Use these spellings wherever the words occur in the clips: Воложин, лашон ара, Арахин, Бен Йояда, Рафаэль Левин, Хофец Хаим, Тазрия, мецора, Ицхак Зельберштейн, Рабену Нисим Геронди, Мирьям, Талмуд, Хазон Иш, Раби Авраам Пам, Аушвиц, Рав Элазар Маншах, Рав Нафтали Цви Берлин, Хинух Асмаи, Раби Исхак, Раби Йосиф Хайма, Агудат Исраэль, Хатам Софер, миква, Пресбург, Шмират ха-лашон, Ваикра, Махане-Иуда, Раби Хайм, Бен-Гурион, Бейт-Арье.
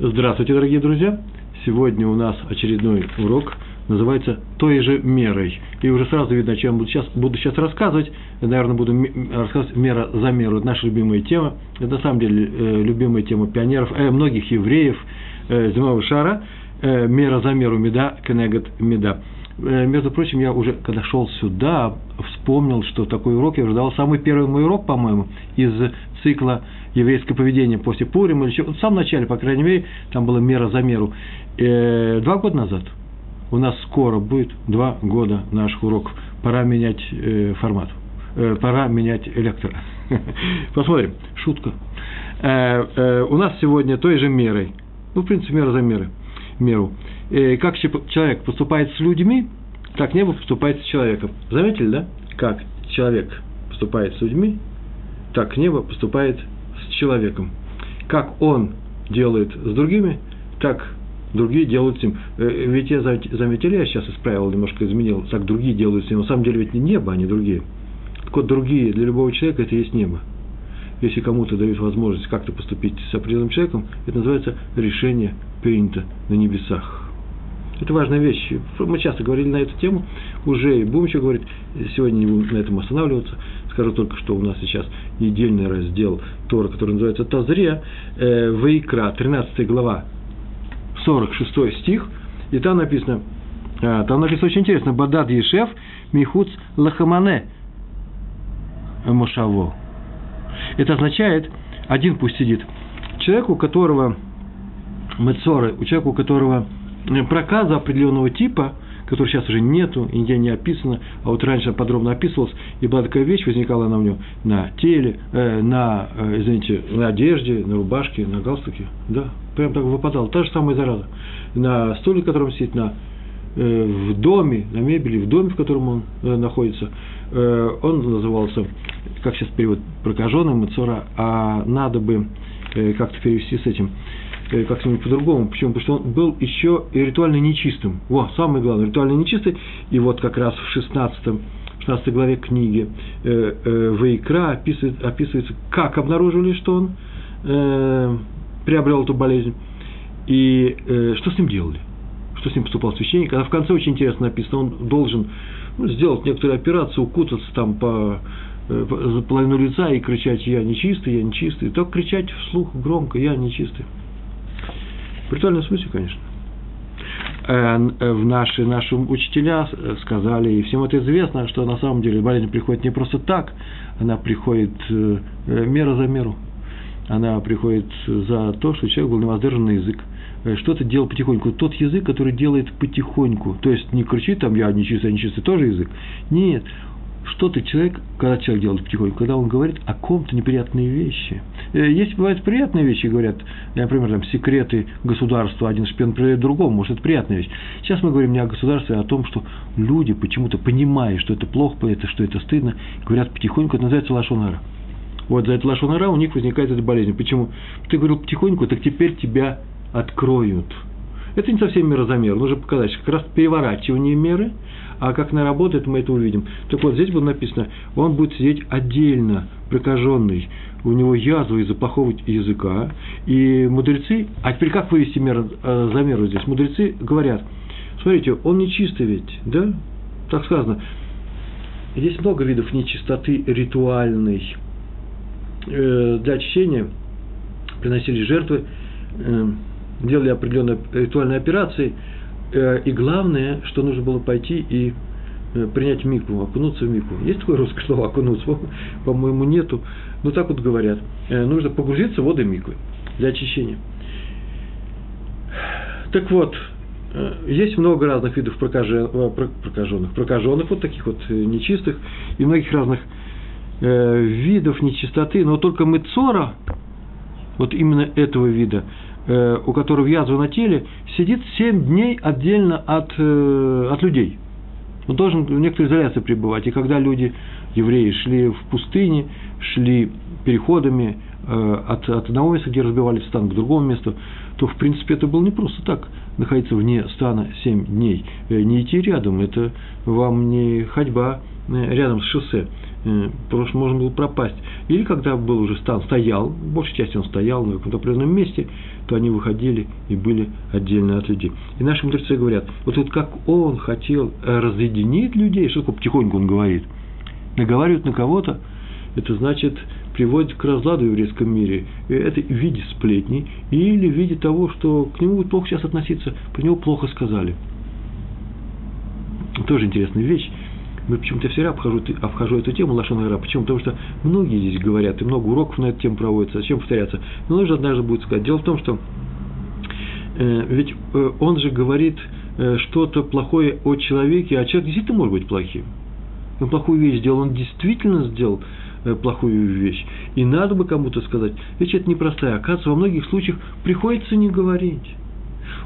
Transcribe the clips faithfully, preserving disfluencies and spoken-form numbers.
Здравствуйте, дорогие друзья! Сегодня у нас очередной урок, называется «Той же мерой». И уже сразу видно, о чем буду сейчас, буду сейчас рассказывать. Я, наверное, буду рассказывать мера за меру. Это наша любимая тема. Это, на самом деле, любимая тема пионеров, э, многих евреев э, земного шара. Э, мера за меру, меда, кенегет меда. Э, между прочим, я уже, когда шел сюда, вспомнил, что такой урок я уже давал. Самый первый мой урок, по-моему, из цикла еврейское поведение после Пурима, или еще, в самом начале, по крайней мере, там была мера за меру. Э, два года назад, у нас скоро будет два года наших уроков, пора менять э, формат, э, пора менять лектора. Посмотрим, шутка. Э, э, у нас сегодня той же мерой, ну, в принципе, мера за меры, меру. Э, как человек поступает с людьми, так небо поступает с человеком. Заметили, да? Как человек поступает с людьми, так небо поступает с человеком. Как он делает с другими, так другие делают с ним. Ведь я заметил, я сейчас исправил, немножко изменил, так другие делают с ним. На самом деле ведь не небо, а не другие. Так вот, другие для любого человека – это есть небо. Если кому-то дают возможность как-то поступить с определенным человеком, это называется решение принято на небесах. Это важная вещь. Мы часто говорили на эту тему, уже и будем еще говорить. Сегодня не будем на этом останавливаться. Скажу только, что у нас сейчас недельный раздел Тора, который называется Тазрия, э, Ваикра, тринадцатая глава, сорок шестой стих. И там написано, а, там написано очень интересно, Бадад Ешев Михуц Лахамане Мошаво. Это означает, один пусть сидит. Человек, у которого мецоры, у человека, у которого проказа определенного типа, который сейчас уже нету, нигде не описано, а вот раньше подробно описывалось, и была такая вещь, возникала она у него на теле, э, на, э, извините, на одежде, на рубашке, на галстуке, да, прям так выпадала, та же самая зараза, на стуле, в котором сидит, на, э, в доме, на мебели, в доме, в котором он э, находится, э, он назывался, как сейчас перевод, прокаженный, мацора, а надо бы э, как-то перевести с этим, как-нибудь по-другому. Почему? Потому что он был еще и ритуально нечистым. Во, самое главное, ритуально нечистый. И вот как раз в шестнадцатой главе книги э, э, Ваикра описывает, описывается, как обнаружили, что он э, приобрел эту болезнь, и э, что с ним делали, что с ним поступал священник. А в конце очень интересно написано, он должен ну, сделать некоторую операцию, укутаться там по... за половину лица и кричать «я нечистый, я нечистый», только кричать вслух громко «я нечистый». В ритуальном смысле, конечно. В наши, наши учителя сказали, и всем это известно, что на самом деле болезнь приходит не просто так, она приходит мера за меру, она приходит за то, что человек был невоздержан на язык, что-то делал потихоньку. Тот язык, который делает потихоньку, то есть не кричит там «я нечистый, я нечистый», тоже язык. Нет. Что-то человек, когда человек делает потихоньку, когда он говорит о ком-то неприятные вещи. Есть, бывают приятные вещи, говорят, например, там, секреты государства, один шпион передает другому, может, это приятная вещь. Сейчас мы говорим не о государстве, а о том, что люди почему-то, понимая, что это плохо, это, что это стыдно, говорят потихоньку, это называется лашон ара. Вот за это лашон ара у них возникает эта болезнь. Почему? Ты говорил потихоньку, так теперь тебя откроют. Это не совсем мера за меру, нужно показать, что как раз переворачивание меры, а как она работает, мы это увидим. Так вот, здесь было написано, он будет сидеть отдельно, прокаженный, у него язва из-за плохого языка, и мудрецы, а теперь как вывести меру э, за меру здесь? Мудрецы говорят, смотрите, он нечистый ведь, да? Так сказано. Здесь много видов нечистоты ритуальной. Э, для очищения приносили жертвы, э, делали определенные ритуальные операции, и главное, что нужно было пойти и принять микву, окунуться в микву. Есть такое русское слово «окунуться»? По-моему, нету. Но так вот говорят. Нужно погрузиться в воды миквы для очищения. Так вот, есть много разных видов прокаженных, прокаженных, вот таких вот нечистых, и многих разных видов нечистоты, но только мецора, вот именно этого вида, у которого язва на теле, сидит семь дней отдельно от, э, от людей. Он должен в некоторой изоляции пребывать. И когда люди, евреи, шли в пустыне, шли переходами э, от, от одного места, где разбивали стан, к другому месту, то, в принципе, это было не просто так, находиться вне стана семь дней. Э, не идти рядом, это вам не ходьба рядом с шоссе, потому что можно было пропасть. Или когда был уже стан, стоял, в большей части он стоял на каком-то определенном месте, то они выходили и были отдельно от людей. И наши мудрецы говорят, вот тут как он хотел разъединить людей, что такое потихоньку он говорит, наговаривает на кого-то, это значит приводит к разладу в еврейском мире. И это в виде сплетней или в виде того, что к нему плохо сейчас относиться, про него плохо сказали. Тоже интересная вещь. Но почему-то всегда обхожу, обхожу эту тему лашон гара. Почему? Потому что многие здесь говорят, и много уроков на эту тему проводится. Зачем повторяться? Но нужно однажды будет сказать. Дело в том, что э, ведь э, он же говорит э, что-то плохое о человеке, а человек действительно может быть плохим. Он плохую вещь сделал, он действительно сделал э, плохую вещь. И надо бы кому-то сказать. Ведь это непростая. Оказывается, во многих случаях приходится не говорить.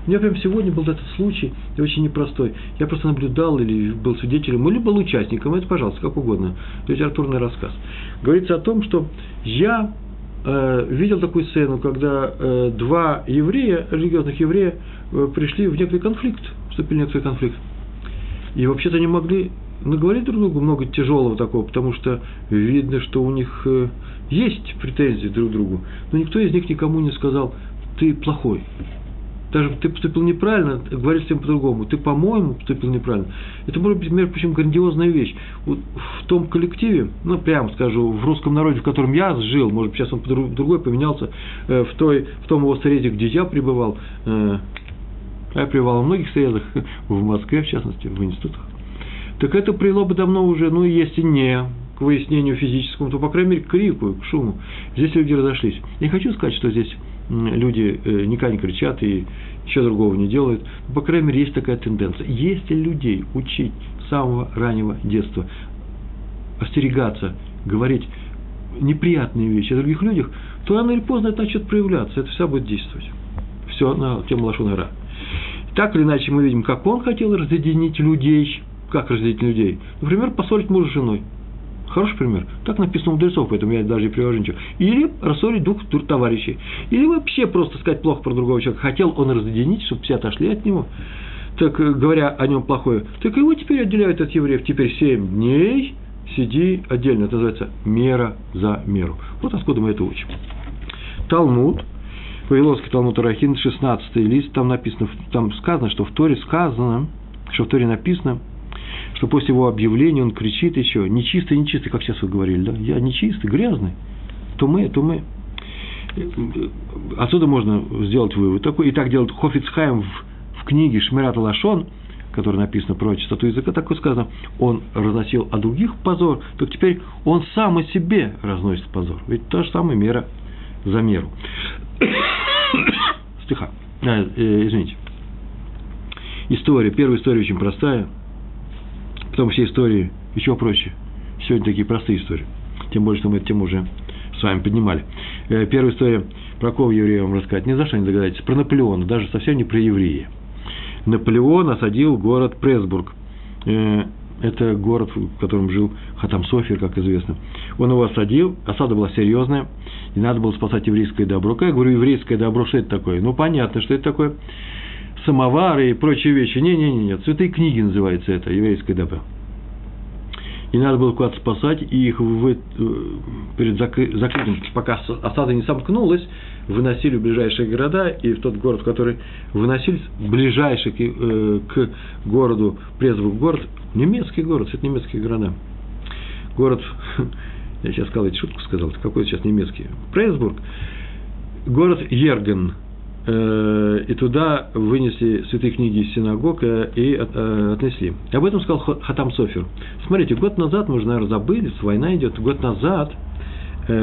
У меня прямо сегодня был этот случай, очень непростой. Я просто наблюдал или был свидетелем, или был участником, это, пожалуйста, как угодно, литературный рассказ. Говорится о том, что я э, видел такую сцену, когда э, два еврея, религиозных еврея, э, пришли в некий конфликт, вступили в некий конфликт. И вообще-то они могли наговорить друг другу много тяжелого такого, потому что видно, что у них э, есть претензии друг к другу. Но никто из них никому не сказал «ты плохой». Даже ты поступил неправильно, говоришь всем по-другому. Ты, по-моему, поступил неправильно. Это, может быть, между прочим, грандиозная вещь. Вот в том коллективе, ну, прямо скажу, в русском народе, в котором я жил, может быть, сейчас он другой поменялся, э, в, той, в том его среде, где я пребывал, э, я пребывал во многих средах, в Москве, в частности, в институтах, так это привело бы давно уже, ну, если не к выяснению физическому, то, по крайней мере, к крику, к шуму. Здесь люди разошлись. Я не хочу сказать, что здесь люди никак не кричат и еще другого не делают. По крайней мере, есть такая тенденция. Если людей учить с самого раннего детства остерегаться, говорить неприятные вещи о других людях, то рано или поздно это начнет проявляться, это все будет действовать. Все на тему лашон гара. Так или иначе, мы видим, как он хотел разъединить людей. Как разъединить людей? Например, поссорить мужа с женой. Хороший пример. Так написано у мудрецов, поэтому я даже и привожу ничего. Или рассорить двух товарищей. Или вообще просто сказать плохо про другого человека. Хотел он разъединить, чтобы все отошли от него. Так, говоря о нем плохое. Так его теперь отделяют от евреев. Теперь семь дней сиди отдельно. Это называется мера за меру. Вот откуда мы это учим. Талмуд. Вавилонский Талмуд Арахин, шестнадцатый лист. Там написано, там сказано, что в Торе сказано, что в Торе написано, что после его объявления он кричит еще «нечистый, нечистый», как сейчас вы говорили, да? «Я нечистый, грязный, то мы, то мы». Отсюда можно сделать вывод такой, и так делает Хофец Хаим в, в книге «Шмират ха-лашон», которая написана про чистоту языка, так и сказано, он разносил о других позор, так теперь он сам о себе разносит позор. Ведь та же самая мера за меру. Стиха, а, э, извините. История, первая история очень простая. Потом все истории еще проще. Сегодня такие простые истории. Тем более, что мы эту тему уже с вами поднимали. Первая история, про кого еврея вам рассказать, ни за что не догадаетесь. Про Наполеона, даже совсем не про еврея. Наполеон осадил город Пресбург. Это город, в котором жил Хатам Софер, как известно. Он его осадил, осада была серьезная, и надо было спасать еврейское добро. Когда я говорю еврейское добро, что это такое? Ну, понятно, что это такое. Самовары и прочие вещи. Не-не-не, «Святые книги» называется это, еврейское добро. И надо было куда-то спасать, и их вы, перед закрытым, пока осада не сомкнулась, выносили в ближайшие города, и в тот город, в который выносились, ближайший к, э, к городу, Пресбург город, немецкий город, это немецкие города. Город, я сейчас сказал, я шутку сказал, какой сейчас немецкий, Пресбург, город Ерген. И туда вынесли святые книги из синагог и отнесли. Об этом сказал Хатам Софер. Смотрите, год назад, мы уже, наверное, забыли, война идет, год назад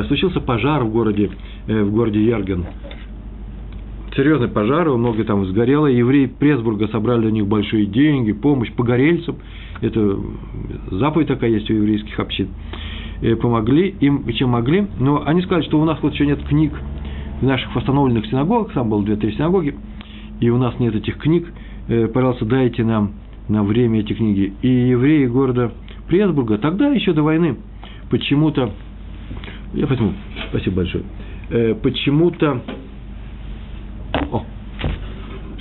случился пожар в городе, в городе Ерген. Серьезный пожар, много там сгорело. Евреи Пресбурга собрали у них большие деньги, помощь погорельцам. Это заповедь такая есть у еврейских общин. Помогли им, чем могли. Но они сказали, что у нас вот еще нет книг в наших восстановленных синагогах, там было две-три синагоги, и у нас нет этих книг, пожалуйста, дайте нам на время эти книги. И евреи города Пресбурга, тогда еще до войны, почему-то, я возьму, спасибо большое, почему-то, о,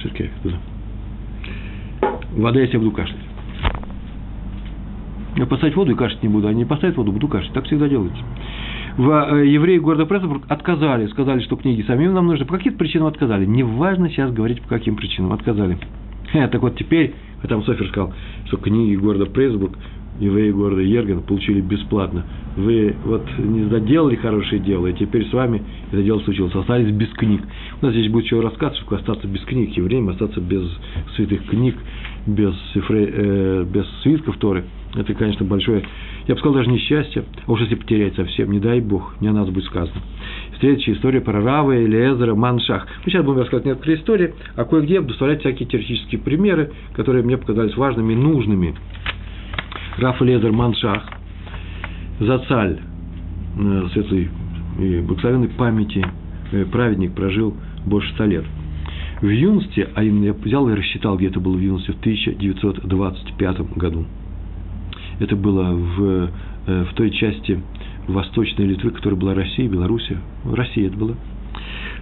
ширки, вода, я себе буду кашлять. Я поставить воду и кашать не буду. Они поставят воду, буду кашать. Так всегда делается. В евреи города Прессбург отказали, сказали, что книги самим нам нужны. По каким-то причинам отказали. Неважно сейчас говорить, по каким причинам отказали. Так вот теперь, Хатам Софер сказал, что книги города Прессбург, евреи города Ергена получили бесплатно. Вы вот не доделали хорошее дело, и теперь с вами это дело случилось. Остались без книг. У нас здесь будет еще рассказ, что остаться без книг евреям, остаться без святых книг, без, сифре, э, без свитков Торы. Это, конечно, большое, я бы сказал, даже несчастье. А уж если потерять совсем, не дай Бог, не о нас будет сказано. Следующая история про Рава Элазара Маншах. Мы сейчас будем рассказывать некоторые истории, а кое-где доставлять всякие теоретические примеры, которые мне показались важными и нужными. Рав Элазар Маншах, зацаль светлой и благословенной памяти, праведник, прожил больше ста лет. В юности, а именно я взял и рассчитал, где это было в юности, в тысяча девятьсот двадцать пятом году. Это было в, в той части Восточной Литвы, которая была Россия, Белоруссия. Россия это была.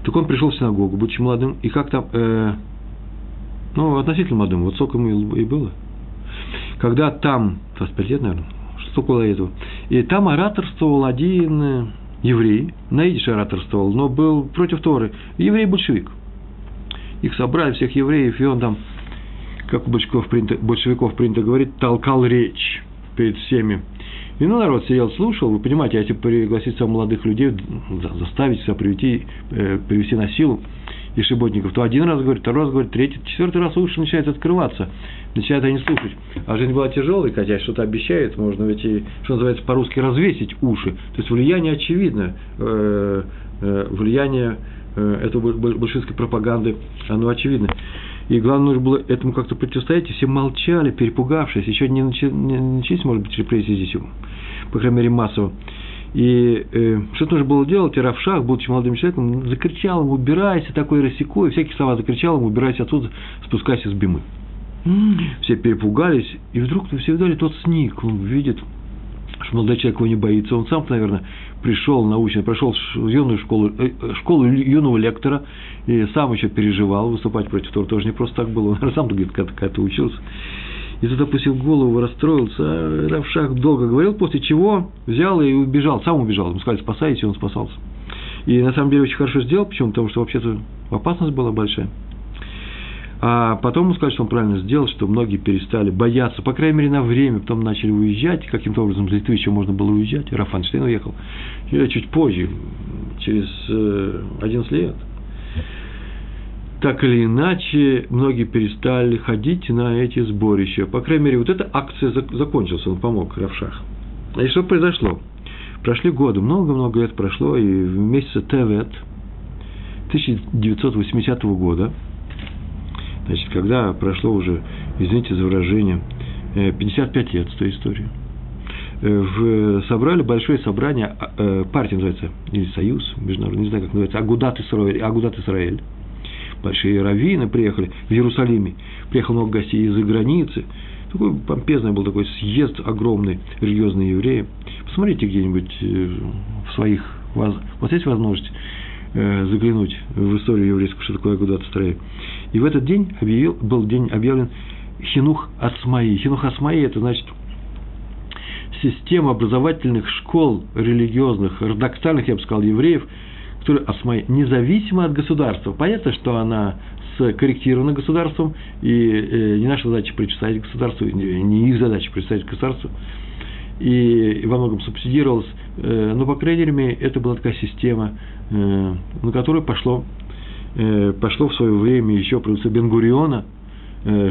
Так он пришел в синагогу, будучи молодым, и как там, э, ну, относительно молодым, вот сколько ему и было. Когда там, двадцать пять лет, наверное, что около этого, и там ораторствовал один еврей, на идиш ораторствовал, но был против Торы, еврей-большевик. Их собрали, всех евреев, и он там, как у большевиков принято, большевиков принято говорить, толкал речь перед всеми. И ну, народ сидел, слушал, вы понимаете, а если пригласить сам молодых людей, заставить себя привести, э, привести на силу и шиботников, то один раз говорит, второй раз говорит, третий, четвертый раз уши начинают открываться, начинают они слушать. А жизнь была тяжелой, хотя что-то обещает, можно ведь и, что называется, по-русски развесить уши. То есть влияние очевидно, э, э, влияние э, этой большевистской пропаганды, оно очевидно. И главное, нужно было этому как-то противостоять, и все молчали, перепугавшись, еще не начались, начи, может быть, репрессии здесь, по крайней мере, массово. И э, что-то нужно было делать, и Рав Шах, будучи молодым человеком, закричал ему, убирайся, такой рассекой, всякие слова закричал ему, убирайся отсюда, спускайся с бимы. Все перепугались, и вдруг все видали, тот сник, он видит, что молодой человек его не боится, он сам, наверное, пришел научно, прошел юную школу, школу юного лектора, и сам еще переживал, выступать против Тора тоже не просто так было, он сам как-то учился. И тут опустил голову, расстроился, а Рав Шах долго говорил, после чего взял и убежал, сам убежал, ему сказали, спасайтесь, и он спасался. И на самом деле очень хорошо сделал, почему? Потому что вообще-то опасность была большая. А потом ему сказали, что он правильно сделал, что многие перестали бояться, по крайней мере, на время, потом начали уезжать, каким-то образом из Литвы еще можно было уезжать, Раф Эйнштейн уехал, и чуть позже, через одиннадцать лет. Так или иначе, многие перестали ходить на эти сборища, по крайней мере, вот эта акция закончилась, он помог Рав Шах. И что произошло? Прошли годы, много-много лет прошло, и в месяце Тевет тысяча девятьсот восьмидесятого года, значит, когда прошло уже, извините за выражение, пятьдесят пять лет с той истории, в, собрали большое собрание, партия называется, или союз международный, не знаю, как называется, Агудат Исраэль, Агудат Исраэль. Большие раввины приехали в Иерусалиме, приехало много гостей из-за границы. Такой помпезный был такой съезд огромный, религиозные евреи. Посмотрите где-нибудь в своих... У вас есть возможность заглянуть в историю еврейскую, что такое Агудат Исраэль? И в этот день объявил, был день объявлен Хинух Асмаи. Хинух Асмаи – это значит система образовательных школ религиозных, ортодоксальных, я бы сказал, евреев, независимо от государства. Понятно, что она скорректирована государством, и не наша задача представить государству, не их задача представить государству, и во многом субсидировалась, но, по крайней мере, это была такая система, на которую пошло, пошло в свое время еще правительство Бен-Гуриона,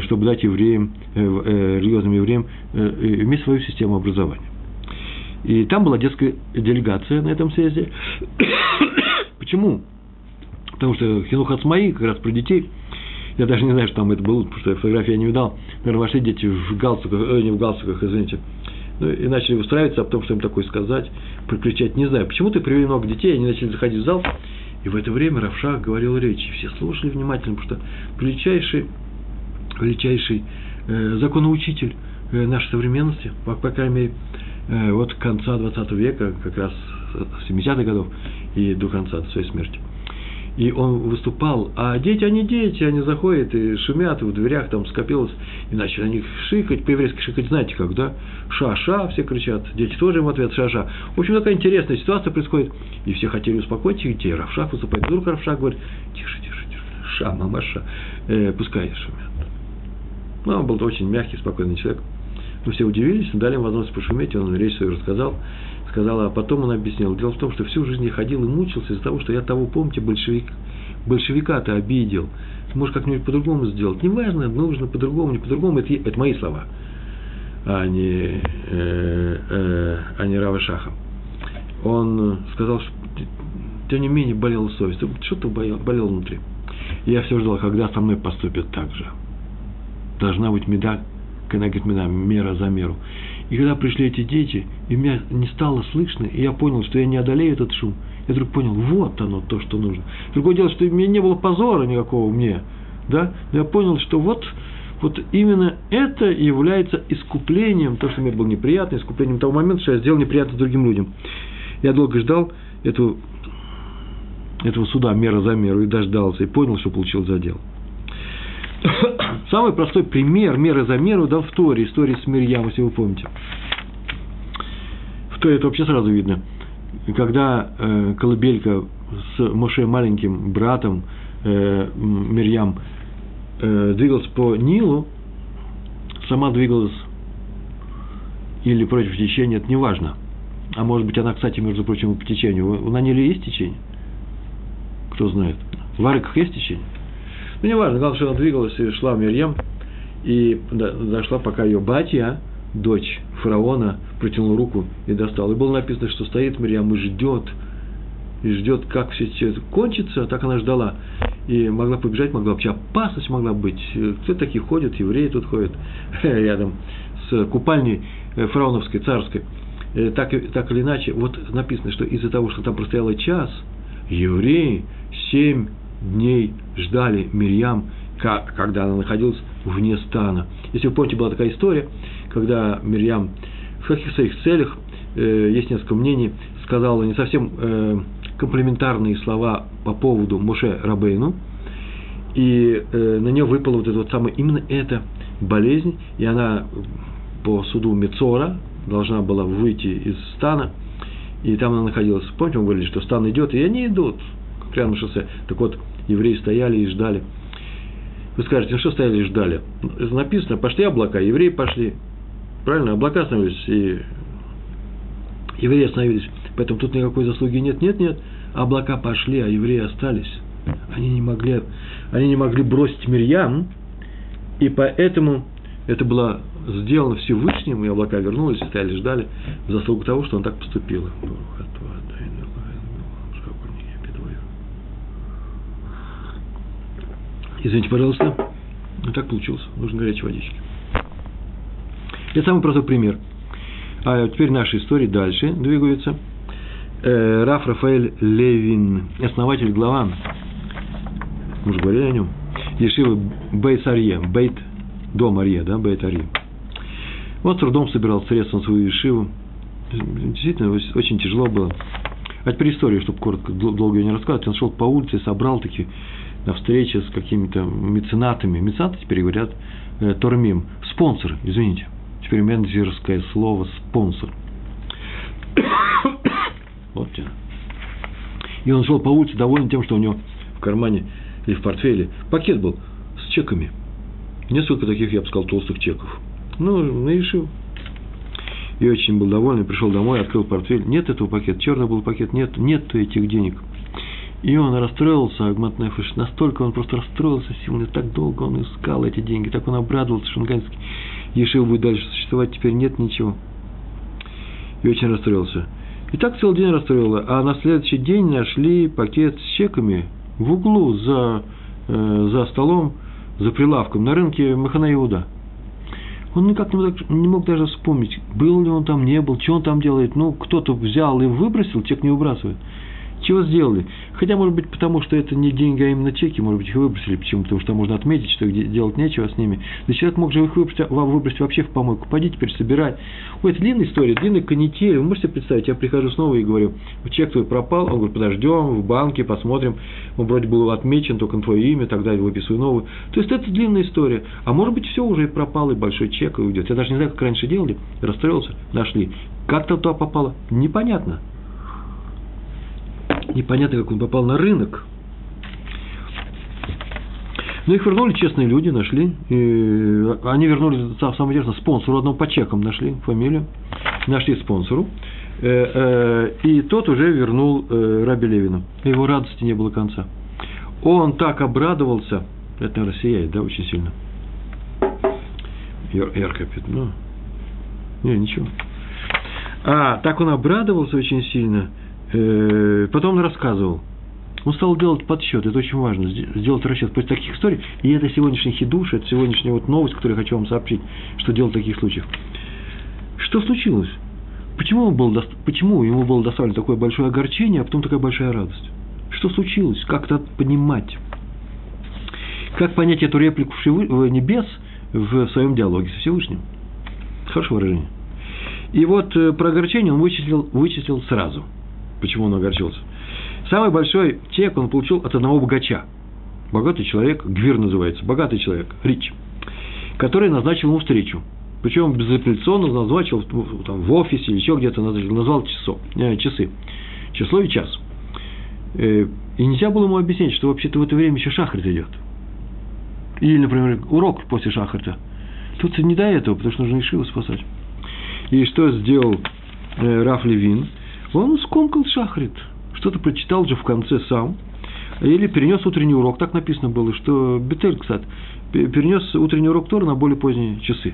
чтобы дать евреям, религиозным евреям иметь свою систему образования. И там была детская делегация на этом съезде. Почему? Потому что Хинух Асмаи, как раз про детей, я даже не знаю, что там это было, потому что фотографии я не видал, наверное, вошли дети в галстуках, э, не в галстуках, извините, ну, и начали устраиваться, а потом что им такое сказать, прокричать, не знаю, почему-то привели много детей, они начали заходить в зал, и в это время Рав Шах говорил речь, все слушали внимательно, потому что величайший, величайший э, законоучитель э, нашей современности, по, по крайней мере, э, вот конца двадцатого века, как раз с семидесятых годов, и до конца, до своей смерти. и он выступал, а дети, они дети, они заходят и шумят, и в дверях там скопилось, и начали на них шикать, по-еврейски шикать, знаете как, да? Ша-ша, все кричат, дети тоже им ответ, ша-ша. В общем, такая интересная ситуация происходит, и все хотели успокоить детей, Рав Шах выступает, вдруг Рав Шах говорит, тише, тише, тише, ша, мама, ша, э, пускай шумят. Ну, он был очень мягкий, спокойный человек. Мы все удивились, дали ему возможность пошуметь, он речь свою рассказал, сказал, а потом он объяснил. Дело в том, что всю жизнь я ходил и мучился из-за того, что я того, помните, большевик, большевика-то обидел. Может, как-нибудь по-другому сделать. Неважно, нужно по-другому, не по-другому. Это, это мои слова, а не, э, э, а не Рава Шаха. Он сказал, что тем не менее болела совесть. Что-то болело внутри. И я все ждал, когда со мной поступят так же. Должна быть медаль. Она говорит, меня мера за меру. И когда пришли эти дети, и меня не стало слышно, и я понял, что я не одолею этот шум, я вдруг понял, вот оно то, что нужно. Другое дело, что мне не было позора никакого мне, да, но я понял, что вот, вот именно это является искуплением, то, что мне было неприятно, искуплением того момента, что я сделал неприятно другим людям. Я долго ждал эту, этого суда, мера за меру, и дождался, и понял, что получил задел. Самый простой пример меры за меру дал в Торе, истории с Мирьям, если вы помните. В Торе это вообще сразу видно. Когда э, колыбелька с Моше маленьким братом э, Мирьям э, двигалась по Нилу, сама двигалась или против течения, это не важно. А может быть, она, кстати, между прочим, по течению. На Ниле есть течение? Кто знает? В Арыках есть течение? Ну, не важно, главное, что она двигалась и шла в Мирьям, и дошла, пока ее батья, дочь фараона, протянула руку и достала. И было написано, что стоит Мирьям и ждет, и ждет, как все это кончится, так она ждала. И могла побежать, могла вообще опасность могла быть. Кто такие ходят, евреи тут ходят, рядом с купальней фараоновской, царской. Так, так или иначе, вот написано, что из-за того, что там простояло час, евреи семь дней ждали Мирьям, как, когда она находилась вне стана. Если вы помните, была такая история, когда Мирьям в каких-то своих целях, э, есть несколько мнений, сказала не совсем э, комплиментарные слова по поводу Моше Рабейну, и э, на нее выпала вот эта вот самая, именно эта болезнь, и она по суду Мицора должна была выйти из стана, и там она находилась. Помните, мы говорили, что стан идет, и они идут прямо на шоссе. Так вот, евреи стояли и ждали. Вы скажете, ну что стояли и ждали? Написано, пошли облака, евреи пошли. Правильно, облака остановились, и евреи остановились. Поэтому тут никакой заслуги нет, нет, нет. Облака пошли, а евреи остались. Они не могли, они не могли бросить Мирьям, и поэтому это было сделано Всевышним, и облака вернулись, и стояли, ждали в заслугу того, что он так поступил. Извините, пожалуйста. Ну, так получилось. Нужно горячей водички. Это самый простой пример. А теперь наши истории дальше двигаются. Э, Рав Рафаэль Левин, основатель, глава, мы уже говорили о нем, ешивы Бейт-Арье, Бейт, дом Арье, да, Бейт-Арье. Вот с трудом собирал средства на свою ешиву. Действительно, очень тяжело было. А теперь историю, чтобы коротко, долго ее не рассказывать. Он шел по улице и собрал такие на встрече с какими-то меценатами. Меценаты теперь говорят э, тормим. Спонсор, извините. Теперь менеджерское слово спонсор. Вот тебе. И он шел по улице доволен тем, что у него в кармане или в портфеле пакет был с чеками. Несколько таких, я бы сказал, толстых чеков. Ну, ну и решил. И очень был доволен, пришел домой, открыл портфель. Нет этого пакета, черный был пакет, нет, нет этих денег. И он расстроился, Агмат Нефеш, настолько он просто расстроился сильно, так долго он искал эти деньги, так он обрадовался, что Шунганский ешив будет дальше существовать, теперь нет ничего. И очень расстроился. И так целый день расстроило, а на следующий день нашли пакет с чеками в углу, за, э, за столом, за прилавком, на рынке Махане-Иуда. Он никак не мог, не мог даже вспомнить, был ли он там, не был, что он там делает. Ну, кто-то взял и выбросил, чек не выбрасывает. Чего сделали? Хотя, может быть, потому что это не деньги, а именно чеки, может быть, их выбросили. Почему? Потому что там можно отметить, что делать нечего с ними. Да человек мог же их выбросить, выбросить вообще в помойку. Пойди теперь собирай. Ой, это длинная история, длинная канитель. Вы можете представить, я прихожу снова и говорю, чек твой пропал. Он говорит, подождем, в банке посмотрим. Он вроде был отмечен, только на твое имя, тогда я выписываю новый. То есть это длинная история. А может быть, все уже и пропало, и большой чек и уйдет. Я даже не знаю, как раньше делали. Расстроился, нашли. Как-то туда попало, непонятно. Непонятно, как он попал на рынок. Но их вернули честные люди, нашли. И они вернули, самое интересное, спонсору одного по чекам нашли, фамилию. Нашли спонсору. И тот уже вернул Раби Левину. Его радости не было конца. Он так обрадовался. Это, наверное, сияет, да, очень сильно. Яркое пятно. Не, ничего. А, так он обрадовался очень сильно. Потом он рассказывал. Он стал делать подсчет, это очень важно, сделать расчет. После таких историй, и это сегодняшний хидуш, это сегодняшняя вот новость, которую я хочу вам сообщить, что делать в таких случаях. Что случилось? Почему, он был до... Почему ему было доставлено такое большое огорчение, а потом такая большая радость? Что случилось? Как это понимать? Как понять эту реплику в небес в своем диалоге со Всевышним? Хорошее выражение. И вот про огорчение он вычислил, вычислил сразу. Почему он огорчился? Самый большой чек он получил от одного богача. Богатый человек, Гвир называется, богатый человек, Рич, который назначил ему встречу. Причем безапелляционно назначил там, в офисе, еще где-то назначил, назвал часо, э, часы. Число и час. И нельзя было ему объяснить, что вообще-то в это время еще шахрит идет. Или, например, урок после шахрита. Тут не до этого, потому что нужно Ишиву спасать. И что сделал э, Рав Левин? Он скомкал шахрит. Что-то прочитал же в конце сам. Или перенес утренний урок. Так написано было, что Бетель, кстати, перенес утренний урок Тора на более поздние часы.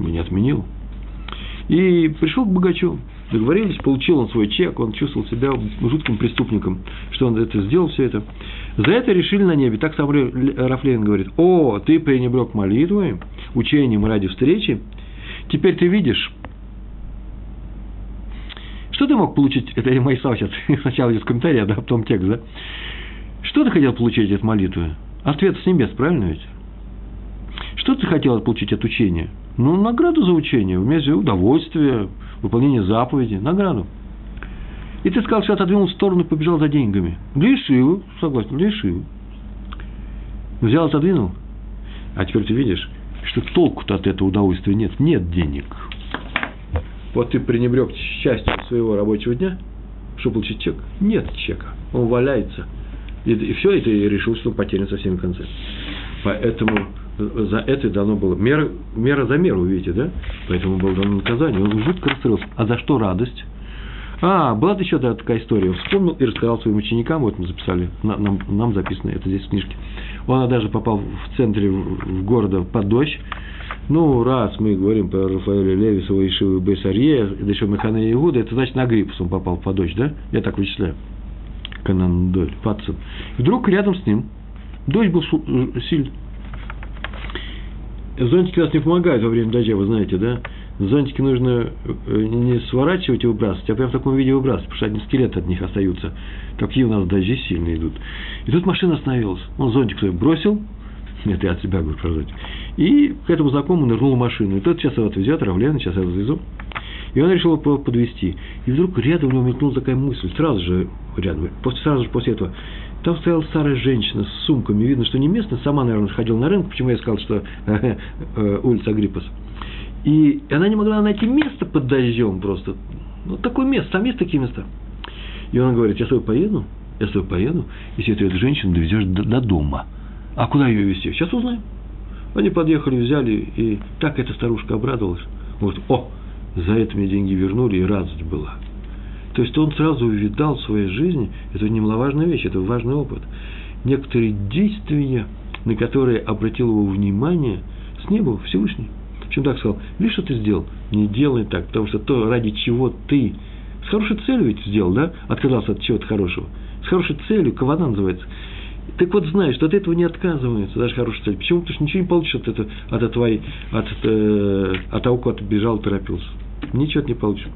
Не отменил. И пришел к богачу. Договорились, получил он свой чек. Он чувствовал себя жутким преступником, что он это сделал, все это. За это решили на небе. Так сам Рав Левин говорит. О, ты пренебрег молитвой, учением ради встречи. Теперь ты видишь... Что ты мог получить, это мои сообщат, сначала из комментария, да, потом текст, да? Что ты хотел получить от молитвы? Ответ с небес, правильно ведь? Что ты хотел получить от учения? Ну, награду за учение, вместе удовольствие, выполнение заповеди, награду. И ты сказал, что отодвинул в сторону и побежал за деньгами. Для Ишивы, согласен, для Ишивы. Взял, отодвинул. А теперь ты видишь, что толку-то от этого удовольствия нет, нет денег. Вот ты пренебрег счастьем своего рабочего дня, чтобы получить чек. Нет чека. Он валяется. И, и все, и ты решил, что он потерян со всеми концами. Поэтому за это дано было. Мера, мера за меру, видите, да? Поэтому было дано наказание. Он жутко расстроился. А за что радость? А, была еще да, такая история. Он вспомнил и рассказал своим ученикам. Вот мы записали, нам, нам записано, это здесь в книжке. Он даже попал в центре в города под дождь. Ну, раз мы говорим про Рафаэля Левисова, Ишивы, Бейт-Арье, да еще Махане-Иуда, это значит, на Агриппус он попал под дождь, да? Я так вычисляю. Канандоль, Патсон. Вдруг рядом с ним дождь был сильный. Зонтики нас не помогают во время дождя, вы знаете, да? Зонтики нужно не сворачивать и выбрасывать, а прям в таком виде выбрасывать, потому что одни скелеты от них остаются. Такие у нас дожди сильные идут. И тут машина остановилась. Он зонтик свой бросил. Нет, я от себя говорю про зонтик. И к этому знакомому нырнула машина. И тот сейчас его отвезет, Рав Левин, сейчас я его отвезу. И он решил его подвезти. И вдруг рядом у него мелькнула такая мысль. Сразу же рядом, после, сразу же после этого. Там стояла старая женщина с сумками. Видно, что не местная. Сама, наверное, ходила на рынок. Почему я сказал, что улица Агриппас. И она не могла найти место под дождем просто. Ну, такое место. Там есть такие места. И он говорит, я с тобой поеду. Я с тобой поеду. Если ты эту женщину довезешь до, до дома. А куда ее везти? Сейчас узнаем. Они подъехали, взяли, и так эта старушка обрадовалась. Говорит, о, за это мне деньги вернули, и радость была. То есть он сразу увидал в своей жизни, это немаловажная вещь, это важный опыт, некоторые действия, на которые обратил его внимание, с неба Всевышний. Причем так сказал, видишь, что ты сделал? Не делай так, потому что то, ради чего ты, с хорошей целью ведь сделал, да, отказался от чего-то хорошего, с хорошей целью, кавана называется. Так вот, знаешь, что от этого не отказывается, даже хорошая цель. Почему? Потому что ничего не получишь от этого, от, от, от, э, от того, куда ты бежал, торопился. Ничего ты не получишь.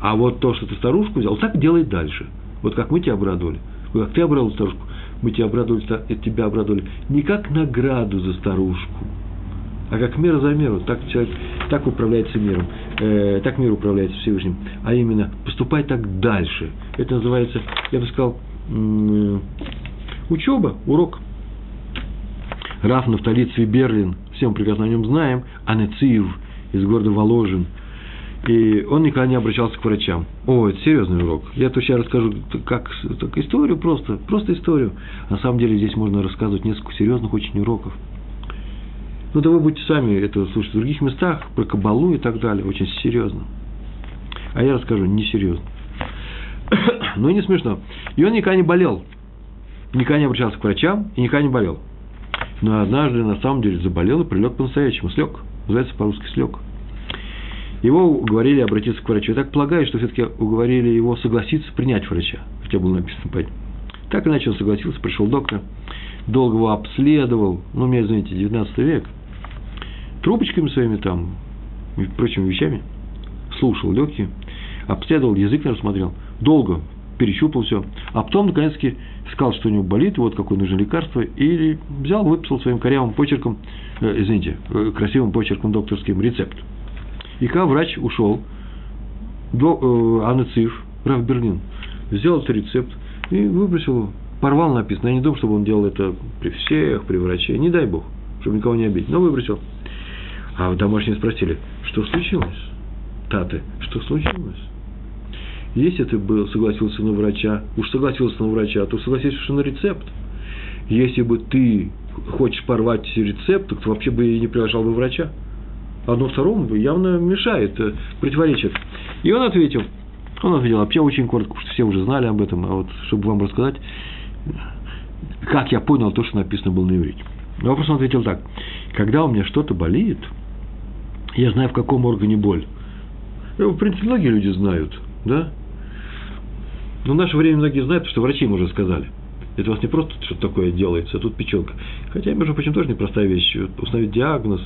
А вот то, что ты старушку взял, так делай дальше. Вот как мы тебя обрадовали, вот как ты обрадовал старушку, мы тебя обрадовали, тебя обрадовали не как награду за старушку, а как мера за меру. Так человек, так управляется миром, э, так мир управляется Всевышним. А именно, поступай так дальше. Это называется, я бы сказал, э, учеба, урок. Рав Нафтали Цви Берлин, всем прекрасно о нем знаем, анециев из города Воложин. И он никогда не обращался к врачам. О, это серьезный урок. Я тут сейчас расскажу как, так, историю просто, просто историю. На самом деле здесь можно рассказывать несколько серьезных очень уроков. Ну, да вы будете сами это слушать в других местах, про кабалу и так далее. Очень серьезно. А я расскажу несерьезно. Но и не смешно. И он никогда не болел. Никогда не обращался к врачам и никогда не болел. Но однажды на самом деле заболел и прилег по-настоящему. Слег. Называется по-русски слег. Его уговорили обратиться к врачу. Я так полагаю, что все-таки уговорили его согласиться принять врача. Хотя было написано понять. Так иначе он согласился, пришел доктор, долго его обследовал, ну, у меня, извините, девятнадцатый век, трубочками своими там и прочими вещами, слушал легкие, обследовал, язык рассмотрел, долго перещупал все, а потом, наконец-таки, сказал, что у него болит, вот какое нужно лекарство, и взял, выписал своим корявым почерком, э, извините, красивым почерком докторским рецепт. И когда врач ушел, до, э, Анациф, Рав Берлин, взял этот рецепт и выбросил его. Порвал написано. Я не думаю, чтобы он делал это при всех, при враче. Не дай бог, чтобы никого не обидеть. Но выбросил. А домашние спросили, что случилось? Таты, что случилось? Если ты был, согласился на врача, уж согласился на врача, то согласился на рецепт. Если бы ты хочешь порвать рецепт, то вообще бы и не приглашал бы врача. Одно второму явно мешает, противоречит. И он ответил. Он ответил вообще очень коротко, потому что все уже знали об этом. А вот, чтобы вам рассказать, как я понял то, что написано было на иврите. Вопрос он ответил так. Когда у меня что-то болит, я знаю, в каком органе боль. В принципе, многие люди знают, да? Но в наше время многие знают, потому что врачи им уже сказали. Это у вас не просто что-то такое делается, а тут печенка. Хотя, между прочим, тоже непростая вещь. Установить диагноз.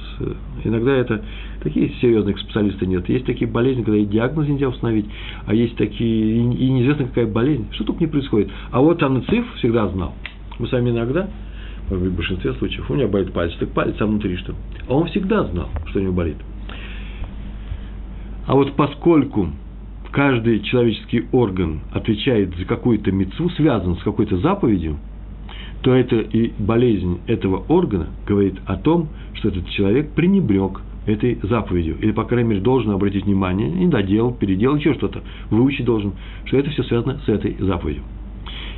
Иногда это... Такие серьезные специалисты нет. Есть такие болезни, когда и диагноз нельзя установить, а есть такие... И неизвестно, какая болезнь. Что только не происходит. А вот Анациф всегда знал. Мы сами иногда, может быть, в большинстве случаев, у меня болит палец, так палец, а внутри что? А он всегда знал, что у него болит. А вот поскольку... Каждый человеческий орган отвечает за какую-то мицву, связан с какой-то заповедью, то это и болезнь этого органа говорит о том, что этот человек пренебрег этой заповедью. Или, по крайней мере, должен обратить внимание, не доделал, переделал, еще что-то, выучить должен, что это все связано с этой заповедью.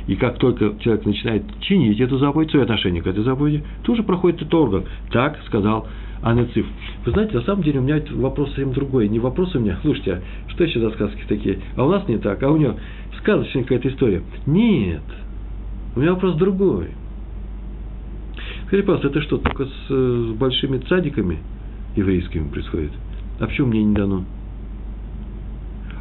И как только человек начинает чинить эту заповедь, свое отношение к этой заповеди, то уже проходит этот орган. Так сказал Анациф. Вы знаете, на самом деле у меня вопрос совсем другой. Не вопрос у меня, слушайте, а что еще за сказки такие? А у нас не так, а у него сказочная какая-то история. Нет, у меня вопрос другой. Скажите, пожалуйста, это что, только с, с большими цадиками еврейскими происходит? А почему мне не дано?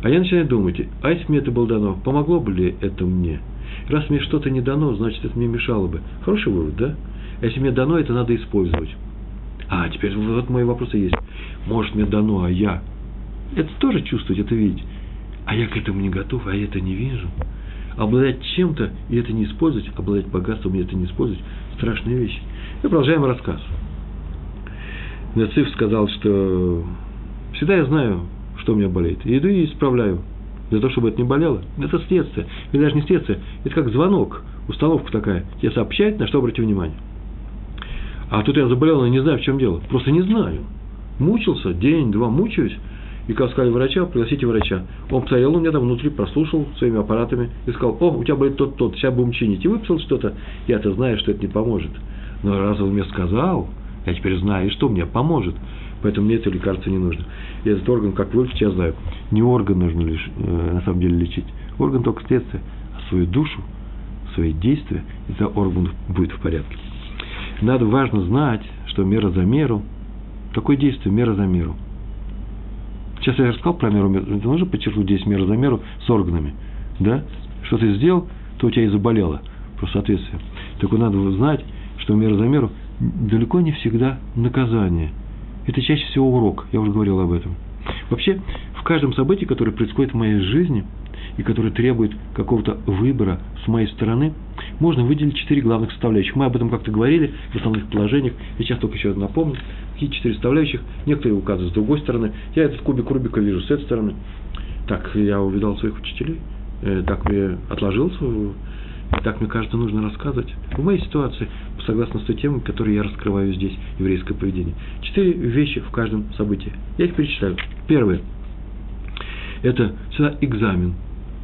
А я начинаю думать, а если мне это было дано, помогло бы ли это мне? Раз мне что-то не дано, значит, это мне мешало бы. Хороший вывод, да? А если мне дано, это надо использовать. А, теперь вот мои вопросы есть. Может, мне дано, а я? Это тоже чувствовать, это видеть. А я к этому не готов, а я это не вижу. Обладать чем-то и это не использовать, обладать богатством и это не использовать – страшная вещь. И продолжаем рассказ. Нациф сказал, что всегда я знаю, что у меня болеет. И иду и исправляю. Для того, чтобы это не болело, это следствие. Или даже не следствие, это как звонок, установка такая. Тебе сообщает, на что обратить внимание. А тут я заболел, и не знаю, в чем дело. Просто не знаю. Мучился, день-два мучаюсь. И как сказали врача, пригласите врача. Он посмотрел, у меня там внутри прослушал своими аппаратами и сказал, о, у тебя болит тот-тот, сейчас будем чинить. И выписал что-то. Я-то знаю, что это не поможет. Но раз он мне сказал, я теперь знаю, и что мне поможет. Поэтому мне это лекарство не нужно. И этот орган, как вылечить, я знаю. Не орган нужно лишь, э, на самом деле лечить. Орган только следствие. А свою душу, свои действия, это орган будет в порядке. Надо важно знать, что мера за меру. Такое действие, мера за меру. Сейчас я рассказал про меру. Ты можешь подчеркнуть здесь меру за меру с органами? Да? Что ты сделал, то у тебя и заболело. Просто соответствие. Так вот надо знать, что мера за меру далеко не всегда наказание. Это чаще всего урок, я уже говорил об этом. Вообще, в каждом событии, которое происходит в моей жизни и которое требует какого-то выбора с моей стороны, можно выделить четыре главных составляющих. Мы об этом как-то говорили в основных положениях. Я сейчас только еще раз напомню. Какие четыре составляющих? Некоторые указывают с другой стороны. Я этот кубик Рубика вижу с этой стороны. Так я увидал своих учителей. Так я отложил свою... Так, мне кажется, нужно рассказывать. В моей ситуации, согласно с той темой, которую я раскрываю здесь, еврейское поведение. Четыре вещи в каждом событии. Я их перечитаю. Первое. Это всегда экзамен.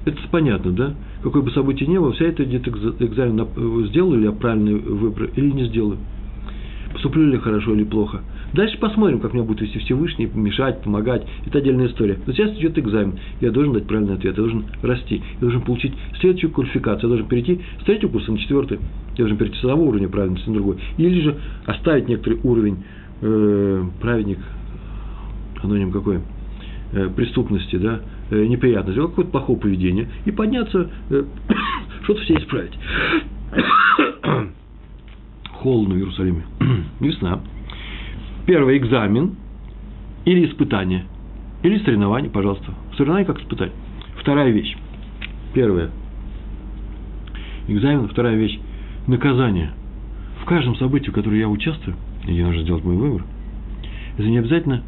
Это понятно, да? Какое бы событие ни было, вся это идет экзамен. Сделаю ли я правильный выбор или не сделаю? Поступлю ли я хорошо или плохо? Дальше посмотрим, как меня будет вести Всевышний, мешать, помогать. Это отдельная история. Но сейчас идет экзамен. Я должен дать правильный ответ. Я должен расти. Я должен получить следующую квалификацию. Я должен перейти с третьего курса на четвертый. Я должен перейти с одного уровня праведности на другой. Или же оставить некоторый уровень э, праведник, аноним какой, э, преступности, да, э, неприятности, какое-то плохое поведение, и подняться, э, что-то все исправить. Холодно в Иерусалиме. Весна. Первый экзамен или испытание, или соревнование, пожалуйста. Соревнование как испытание. Вторая вещь. Первая. Экзамен, вторая вещь. Наказание. В каждом событии, в котором я участвую, я должен сделать мой выбор, это не обязательно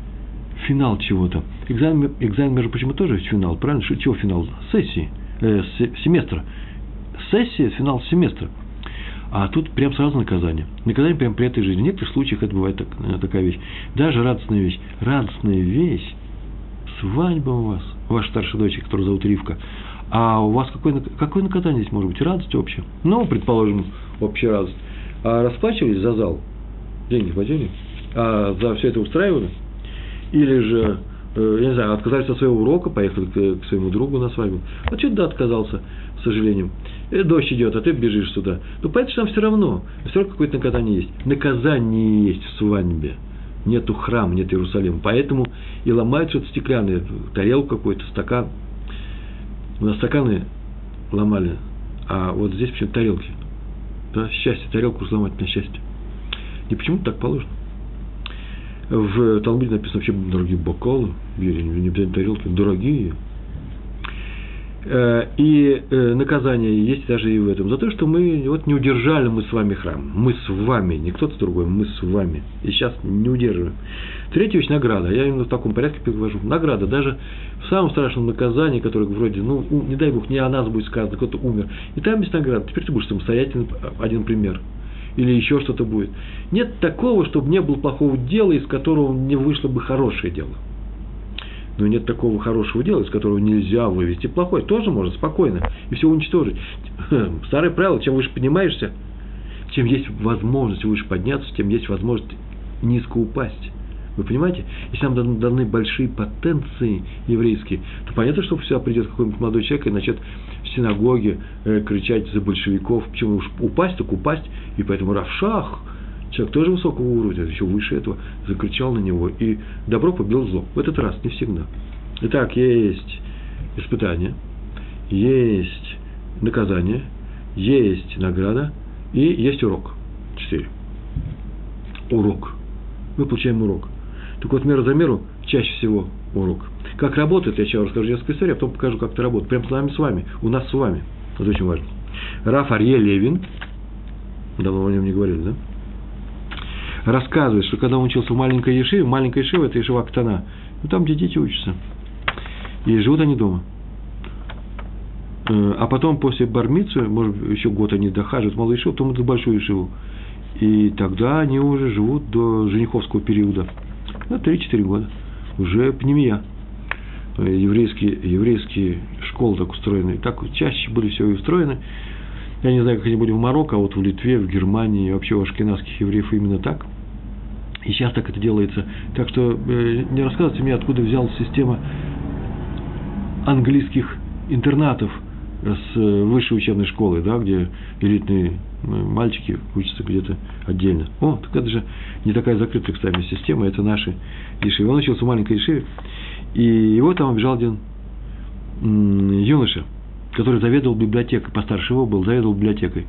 финал чего-то. Экзамен, экзамен между прочим, тоже финал, правильно? Чего финал? Сессии, э, семестра. Сессия, финал семестра. А тут прям сразу наказание. Наказание прям при этой жизни. В некоторых случаях это бывает так, такая вещь. Даже радостная вещь. Радостная вещь. Свадьба у вас. Ваша старшая дочь, которую зовут Ривка. А у вас какое, какое наказание здесь может быть? Радость общая. Ну, предположим, общая радость. А расплачивались за зал? Деньги платили? А за все это устраивали? Или же, я не знаю, отказались от своего урока, поехали к своему другу на свадьбу. А что-то да, отказался, к сожалению. И дождь идет, а ты бежишь сюда. Ну, поэтому там все равно. Все равно какое-то наказание есть. Наказание есть в свадьбе. Нету храма, нет Иерусалима. Поэтому и ломают что-то стеклянное. Тарелку какой-то, стакан. У нас стаканы ломали. А вот здесь почему-то тарелки. Да, счастье. Тарелку сломать на счастье. И почему-то так положено. В Талмуде написано вообще дорогие бокалы. Не обязательно тарелки. Дорогие. И наказание есть даже и в этом. За то, что мы вот не удержали мы с вами храм. Мы с вами, не кто-то другой, мы с вами. И сейчас не удерживаем. Третья вещь – награда. Я именно в таком порядке перевожу. Награда. Даже в самом страшном наказании, которое вроде, ну, не дай бог, не о нас будет сказано, кто-то умер. И там есть награда. Теперь ты будешь самостоятельным, один пример. Или еще что-то будет. Нет такого, чтобы не было плохого дела, из которого не вышло бы хорошее дело. Но нет такого хорошего дела, из которого нельзя вывести плохое. Тоже можно спокойно и все уничтожить. Старое правило, чем выше поднимаешься, чем есть возможность выше подняться, тем есть возможность низко упасть. Вы понимаете? Если нам даны большие потенции еврейские, то понятно, что сюда придет какой-нибудь молодой человек и начнет в синагоге кричать за большевиков. Почему уж упасть, так упасть. И поэтому Равшах... Человек тоже высокого уровня, еще выше этого, закричал на него, и добро побил зло. В этот раз, не всегда. Итак, есть испытание, есть наказание, есть награда и есть урок. Четыре. Урок. Мы получаем урок. Так вот, мера за меру, чаще всего урок. Как работает, я сейчас расскажу несколько историй, а потом покажу, как это работает. Прямо с нами, с вами. У нас с вами. Это очень важно. Рав Левин. Давно о нем не говорили, да? Рассказывает, что когда он учился в маленькой ешиве, маленькая ешива – это ешива Актана, ну там, где дети учатся, и живут они дома. А потом, после бар-мицвы, может, еще год они дохаживают в малую ешиву, потом идут в большую ешиву. И тогда они уже живут до жениховского периода, на три-четыре года, уже пнемия. Еврейские, еврейские школы так устроены, так чаще были все и устроены. Я не знаю, как они были в Марокко, а вот в Литве, в Германии, вообще у ашкеназских евреев именно так. И сейчас так это делается. Так что э, не рассказывайте мне, откуда взялась система английских интернатов с высшей учебной школой, да, где элитные мальчики учатся где-то отдельно. О, так это же не такая закрытая, кстати, система, это наши ешивы. Он учился в маленькой ешиве, и его там обижал один м- юноша, который заведовал библиотекой, постарше его был, заведовал библиотекой,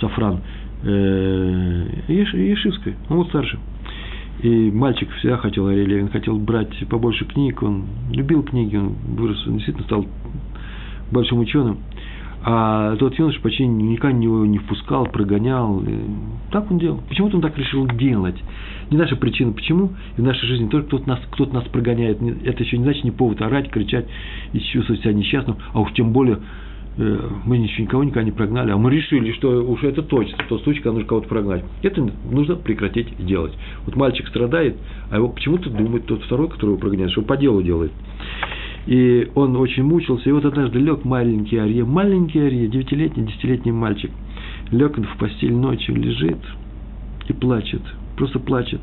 Сафран, ешивской, он был старше. И мальчик всегда хотел, Ари Левин хотел брать побольше книг, он любил книги, он вырос, он действительно стал большим ученым. А тот юноша почти никогда его не впускал, прогонял. Так он делал. Почему-то он так решил делать. Не наша причина, почему. И в нашей жизни только кто-то нас, кто-то нас прогоняет. Это еще не значит не повод орать, кричать и чувствовать себя несчастным. А уж тем более э, мы ничего никого никогда не прогнали. А мы решили, что уж это точно тот случай, когда нужно кого-то прогнать. Это нужно прекратить делать. Вот мальчик страдает, а его почему-то думает тот второй, который его прогоняет, что по делу делает. И он очень мучился. И вот однажды лег маленький Арье, маленький Арье, девятилетний, десятилетний мальчик. Лег он в постель ночью, лежит и плачет, просто плачет.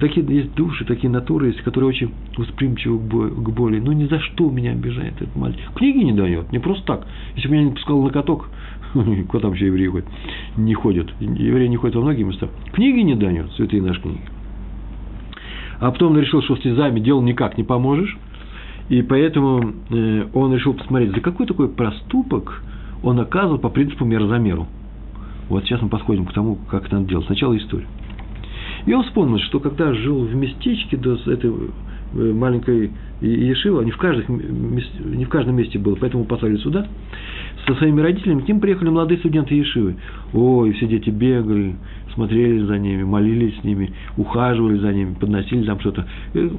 Такие есть души, такие натуры есть, которые очень восприимчивы к боли. Ну, ни за что меня обижает этот мальчик. Книги не дает, не просто так. Если бы меня не пускал на каток, куда там еще евреи ходят, не ходят. Евреи не ходят во многие места. Книги не дает, святые наши книги. А потом он решил, что слезами делу никак не поможешь. И поэтому он решил посмотреть, за какой такой проступок он оказывал по принципу мера за меру. Вот сейчас мы подходим к тому, как это надо делать. Сначала история. И он вспомнил, что когда жил в местечке до этой маленькой Ешивы, не в, каждых, не в каждом месте было, поэтому послали сюда, со своими родителями, к ним приехали молодые студенты Ешивы. Ой, все дети бегали, смотрели за ними, молились с ними, ухаживали за ними, подносили там что-то. И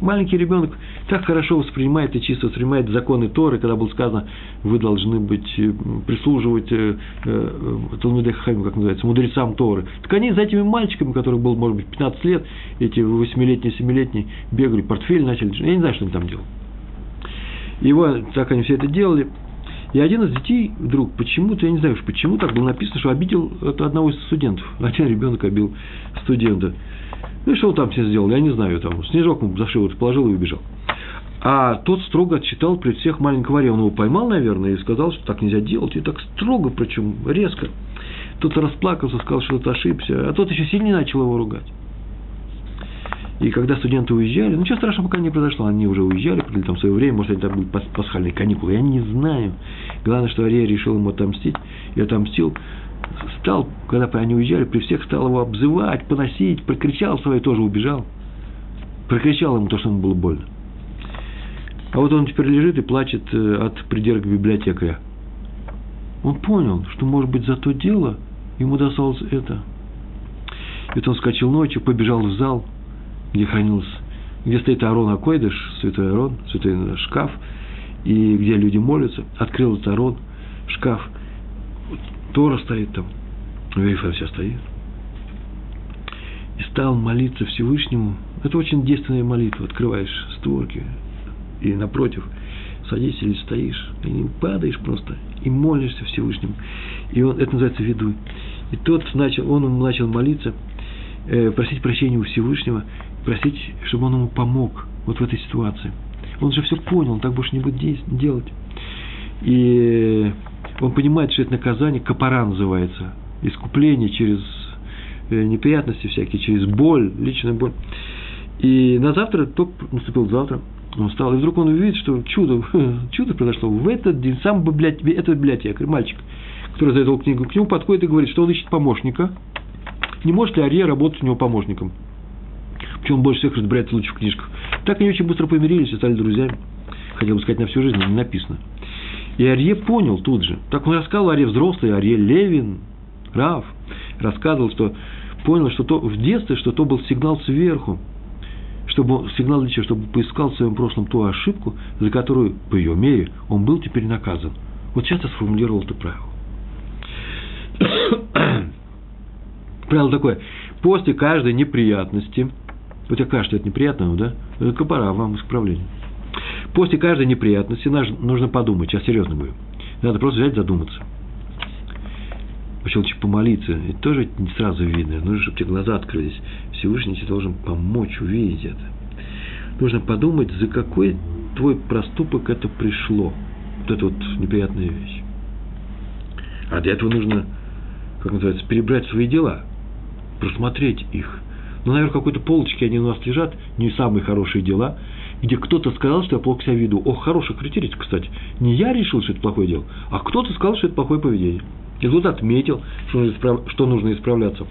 маленький ребенок так хорошо воспринимает и чисто воспринимает законы Торы, когда было сказано, вы должны быть, прислуживать э, э, Талмидей Хахамим, как называется, мудрецам Торы. Так они за этими мальчиками, которым было, может быть, пятнадцать лет, эти восьмилетние, семилетние, бегали, портфель начали. Я не знаю, что они там делали. И вот так они все это делали. И один из детей вдруг почему-то, я не знаю, почему так было написано, что обидел одного из студентов. Один ребенок обидел студента. Ну и что он там все сделал, я не знаю, там снежок ему за шиворот положил и убежал. А тот строго отчитал при всех маленького Арье. Он его поймал, наверное, и сказал, что так нельзя делать. И так строго, причем резко. Тот расплакался, сказал, что тот ошибся. А тот еще сильнее начал его ругать. И когда студенты уезжали, ну, ничего страшного пока не произошло, они уже уезжали, пришли там в свое время, может, это были пасхальные каникулы, я не знаю. Главное, что Арье решил ему отомстить, и отомстил, стал, когда они уезжали, при всех стал его обзывать, поносить, прокричал свое, тоже убежал, прокричал ему то, что ему было больно. А вот он теперь лежит и плачет от придирок библиотекаря. Он понял, что, может быть, за то дело ему досталось это. И он вскочил ночью, побежал в зал, где хранился, где стоит Аарон Акойдыш, святой Аарон, святой шкаф, и где люди молятся, открыл этот Аарон, шкаф, Тора стоит там, Вейфа вся стоит, и стал молиться Всевышнему. Это очень действенная молитва, открываешь створки, и напротив садишься или стоишь, и падаешь просто, и молишься Всевышнему, и он, это называется ведуй. И тот начал, он начал молиться, э, просить прощения у Всевышнего, просить, чтобы он ему помог вот в этой ситуации. Он же все понял, он так больше не будет делать. И он понимает, что это наказание, капара называется, искупление через неприятности всякие, через боль, личную боль. И на завтра, только наступил завтра, он встал, и вдруг он увидит, что чудо, чудо произошло. В этот день сам библиотекарь, этот библиотекарь, мальчик, который завел книгу, к нему подходит и говорит, что он ищет помощника. Не может ли Арье работать у него помощником? Почему он больше всех разбирается лучше в книжках? Так они очень быстро помирились и стали друзьями. Хотел бы сказать, на всю жизнь, не написано. И Арье понял тут же. Так он рассказывал, Арье взрослый, Арье Левин, Рав, рассказывал, что понял, что то в детстве, что то был сигнал сверху, чтобы сигнал для чего, чтобы поискал в своем прошлом ту ошибку, за которую, по ее мере, он был теперь наказан. Вот сейчас я сформулировал это правило. Правило такое. После каждой неприятности, вот я кажется, что это неприятно, да? Это капара, вам исправление. После каждой неприятности нужно подумать. Сейчас серьезно говорю. Надо просто взять и задуматься. Вообще лучше помолиться. Это тоже не сразу видно. Нужно, чтобы тебе глаза открылись. Всевышний тебе должен помочь увидеть это. Нужно подумать, за какой твой проступок это пришло. Вот это вот неприятная вещь. А для этого нужно, как называется, перебрать свои дела. Просмотреть их. Но, наверное, в какой-то полочке они у нас лежат, не самые хорошие дела, где кто-то сказал, что я плохо себя веду. О, хороший критерий, кстати. Не я решил, что это плохое дело, а кто-то сказал, что это плохое поведение. И тут отметил, что нужно, исправ... что нужно исправляться.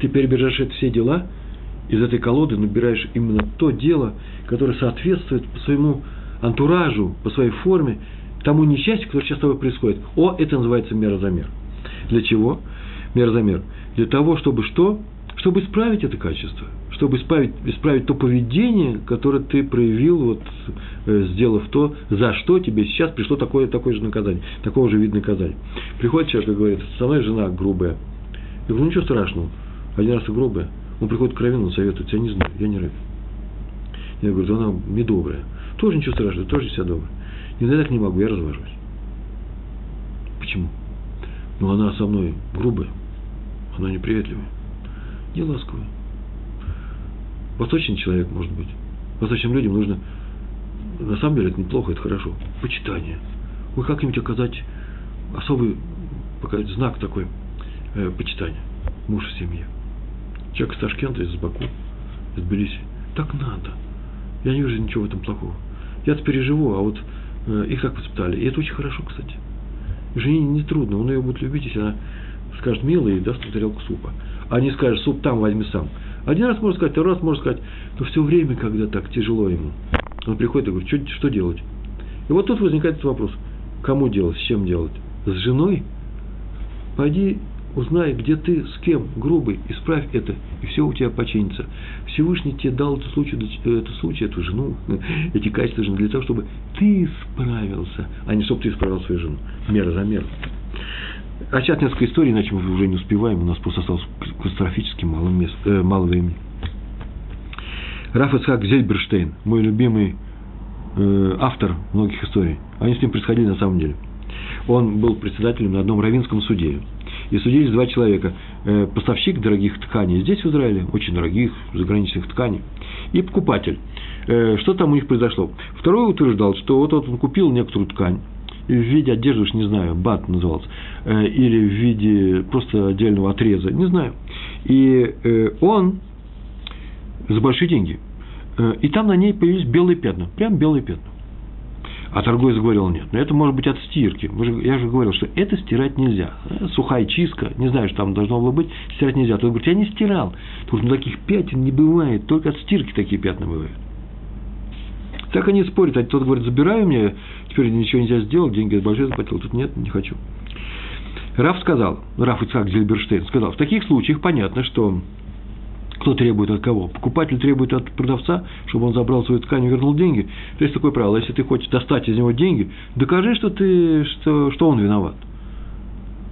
Ты перебежишь это все дела, из этой колоды набираешь именно то дело, которое соответствует по своему антуражу, по своей форме, тому несчастью, которое сейчас с тобой происходит. О, это называется мера-замер. Для чего? Мера-замер. Для того, чтобы что? Чтобы исправить это качество, чтобы исправить, исправить то поведение, которое ты проявил, вот, сделав то, за что тебе сейчас пришло такое, такое же наказание, такого же вида наказания. Приходит человек и говорит: со мной жена грубая. Я говорю: ничего страшного, один раз и грубая. Он приходит к раввину, он советует: я не знаю, я не раввин. Я говорю: она недобрая. Тоже ничего страшного, тоже себя добрая. Иногда я так не могу, я развожусь. Почему? Ну, она со мной грубая, она неприветливая, не ласковый. Восточный человек, может быть. Восточным людям нужно, на самом деле это неплохо, это хорошо, почитание. Вы как-нибудь оказать особый показать, знак такой э, почитания. Муж в семье. Человек из Ташкента, из Баку, из Тбилиси. Так надо. Я не вижу ничего в этом плохого. Я теперь живу, а вот э, их так воспитали. И это очень хорошо, кстати. Жене нетрудно, он ее будет любить, если она скажет милый и даст ему тарелку супа. А не скажешь: суп там возьми сам. Один раз можно сказать, второй раз можно сказать, но все время, когда так тяжело ему, он приходит и говорит: что, что делать? И вот тут возникает этот вопрос: кому делать, с чем делать? С женой? Пойди, узнай, где ты, с кем, грубый, исправь это, и все у тебя починится. Всевышний тебе дал этот случай, этот случай, эту жену, эти качества жены, для того, чтобы ты справился, а не чтобы ты исправил свою жену. Мера за меру. А сейчас несколько историй, иначе мы уже не успеваем. У нас просто осталось катастрофически мало, мест, э, мало времени. Рав Ицхак Зельберштейн, мой любимый э, автор многих историй. Они с ним происходили на самом деле. Он был председателем на одном раввинском суде. И судились два человека. Э, поставщик дорогих тканей здесь, в Израиле, очень дорогих заграничных тканей, и покупатель. Э, что там у них произошло? Второй утверждал, что вот он купил некоторую ткань, в виде одежды, уж не знаю, бат назывался, или в виде просто отдельного отреза, не знаю. И он за большие деньги. И там на ней появились белые пятна, прям белые пятна. А торговец говорил: нет, но это может быть от стирки. Я же говорил, что это стирать нельзя. Сухая чистка, не знаю, что там должно было быть, стирать нельзя. Тот говорит: я не стирал, потому что таких пятен не бывает, только от стирки такие пятна бывают. Так они спорят, а тот говорит: забирай у меня, теперь ничего нельзя сделать, деньги большие заплатил. Тут нет, не хочу. Раф сказал, Рав Ицхак Зельберштейн сказал: в таких случаях понятно, что кто требует от кого. Покупатель требует от продавца, чтобы он забрал свою ткань и вернул деньги. То есть такое правило: если ты хочешь достать из него деньги, докажи, что, ты, что, что он виноват.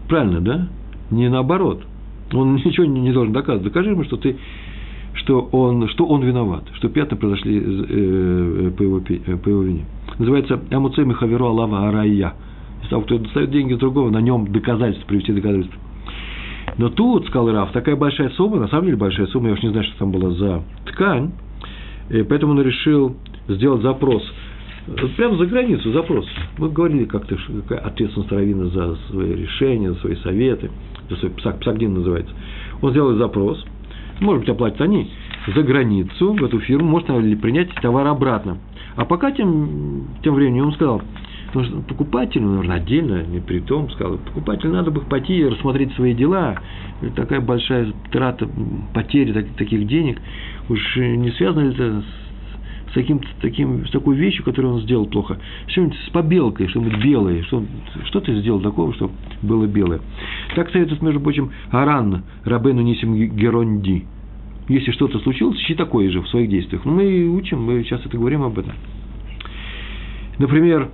Правильно, да? Не наоборот. Он ничего не должен доказывать. Докажи ему, что ты... Что он, что он виноват, что пятна произошли э, по, его, э, по его вине. Называется «Амуцеми хаверу алава арайя». Из того, кто достает деньги с другого, на нем доказательства, привести доказательства. Но тут, сказал Раф, такая большая сумма, на самом деле большая сумма, я уж не знаю, что там была за ткань, и поэтому он решил сделать запрос. Прямо за границу запрос. Мы говорили как-то, какая ответственность раввина за свои решения, за свои советы, за свой псак, псак-дин называется. Он сделал запрос. Может быть, оплатят они за границу, в эту фирму, можно ли принять товар обратно. А пока тем, тем временем он сказал, что покупателю, наверное, отдельно, не при том, сказал, покупателю надо бы пойти и рассмотреть свои дела. Такая большая трата, потеря так, таких денег. Уж не связано ли это с, таким, таким, с такой вещью, которую он сделал плохо? С чем-нибудь, с побелкой, что-нибудь белое. Что, что ты сделал такого, чтобы было белое? Так советует, между прочим, Аран Рабену Нисим Геронди. Если что-то случилось, ищи такое же в своих действиях. Но мы учим, мы сейчас это говорим об этом. Например,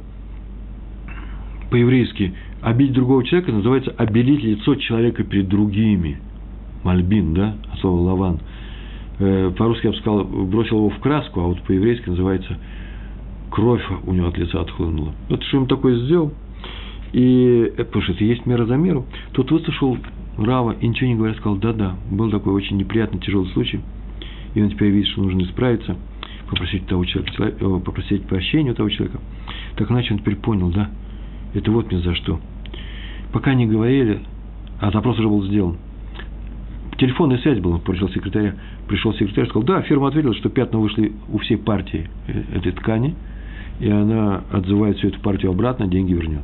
по-еврейски обидеть другого человека называется обелить лицо человека перед другими. Мальбин, да? От слова лаван. По-русски я бы сказал, бросил его в краску, а вот по-еврейски называется кровь у него от лица отхлынула. Вот что им такое сделал. И, потому что это есть мера за меру. Тут выслушал Рава и ничего не говоря сказал: да-да, был такой очень неприятный, тяжелый случай, и он теперь видит, что нужно исправиться, попросить, того человека, попросить прощения у того человека. Так иначе он теперь понял, да, это вот мне за что. Пока не говорили, а запрос уже был сделан. Телефонная связь была, он поручил секретаря. Пришел секретарь и сказал: да, фирма ответила, что пятна вышли у всей партии этой ткани, и она отзывает всю эту партию обратно, деньги вернет.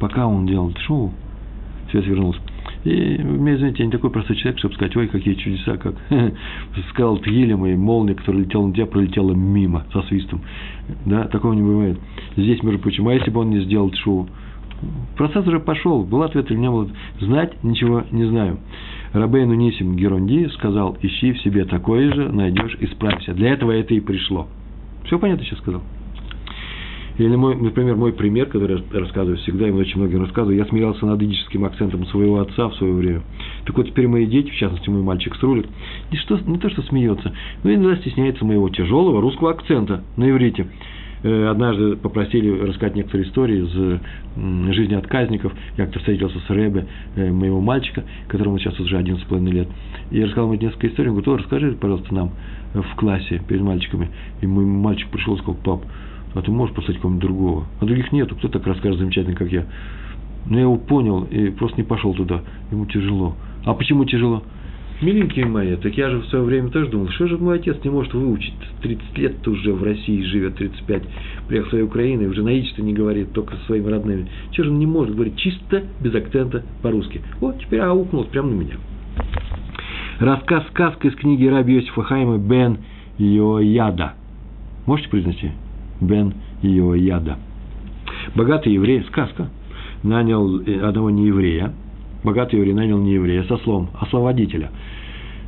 Пока он делал шоу, связь вернулась. И, извините, я не такой простой человек, чтобы сказать, ой, какие чудеса, как сказал Тьелем, и молния, которая летела на тебя, пролетела мимо, со свистом. Да, такого не бывает. Здесь, между прочим, а если бы он не сделал шоу? Процесс уже пошел, был ответ или не был. Знать ничего не знаю. Рабену Нисим Геронди сказал, ищи в себе такое же, найдешь, исправься. Для этого это и пришло. Все понятно сейчас сказал? Или, мой, например, мой пример, который я рассказываю всегда, и очень многим рассказываю, я смеялся над идическим акцентом своего отца в свое время. Так вот, теперь мои дети, в частности, мой мальчик с рулет, не, что, не то что смеется, но иногда стесняется моего тяжелого русского акцента на иврите. Однажды попросили рассказать некоторые истории из жизни отказников. Я как-то встретился с Ребе, моего мальчика, которому сейчас уже одиннадцать с половиной лет. И я рассказал ему несколько историй. Он говорит, о, расскажи, пожалуйста, нам в классе перед мальчиками. И мой мальчик пришел и сказал, пап, а ты можешь послать кому-нибудь другого? А других нету, кто так расскажет замечательно, как я? Но я его понял и просто не пошел туда. Ему тяжело. А почему тяжело? Миленькие мои, так я же в свое время тоже думал, что же мой отец не может выучить? тридцать лет уже в России живет, тридцать пять, приехал в свою Украину, и уже на ичте не говорит, только со своими родными. Чего же он не может говорить чисто, без акцента, по-русски? Вот, теперь аукнул прямо на меня. Рассказ сказка из книги Раби Йосифа Хайма «Бен Йояда». Можете произнести? Бен Йояда. Богатый еврей, сказка, нанял одного нееврея, богатый еврей нанял не еврея, со словом, освободителя.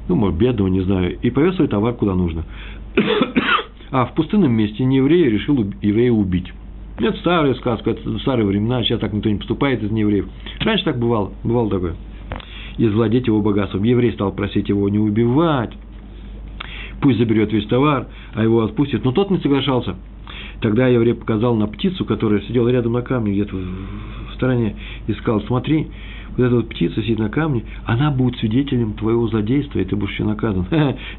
Ну, может, бедного, не знаю. И повез свой товар куда нужно. А в пустынном месте нееврей решил еврея убить. Это старая сказка, это старые времена, сейчас так никто не поступает из неевреев. Раньше так бывало, бывало такое. И завладеть его богатством. Еврей стал просить его не убивать, пусть заберет весь товар, а его отпустит. Но тот не соглашался. Тогда еврей показал на птицу, которая сидела рядом на камне, где-то в стороне, и сказал, смотри, вот эта вот птица сидит на камне, она будет свидетелем твоего злодейства, и ты будешь еще наказан.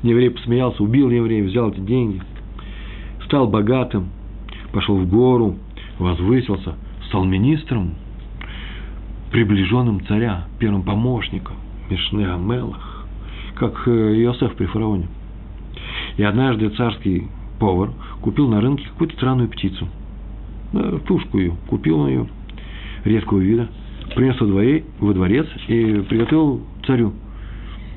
Еврей посмеялся, убил еврея, взял эти деньги, стал богатым, пошел в гору, возвысился, стал министром, приближенным царя, первым помощником, Мишне Амелах, как Иосиф при фараоне. И однажды царский повар купил на рынке какую-то странную птицу, тушку ее, купил ее, редкого вида, принес во дворец и приготовил царю.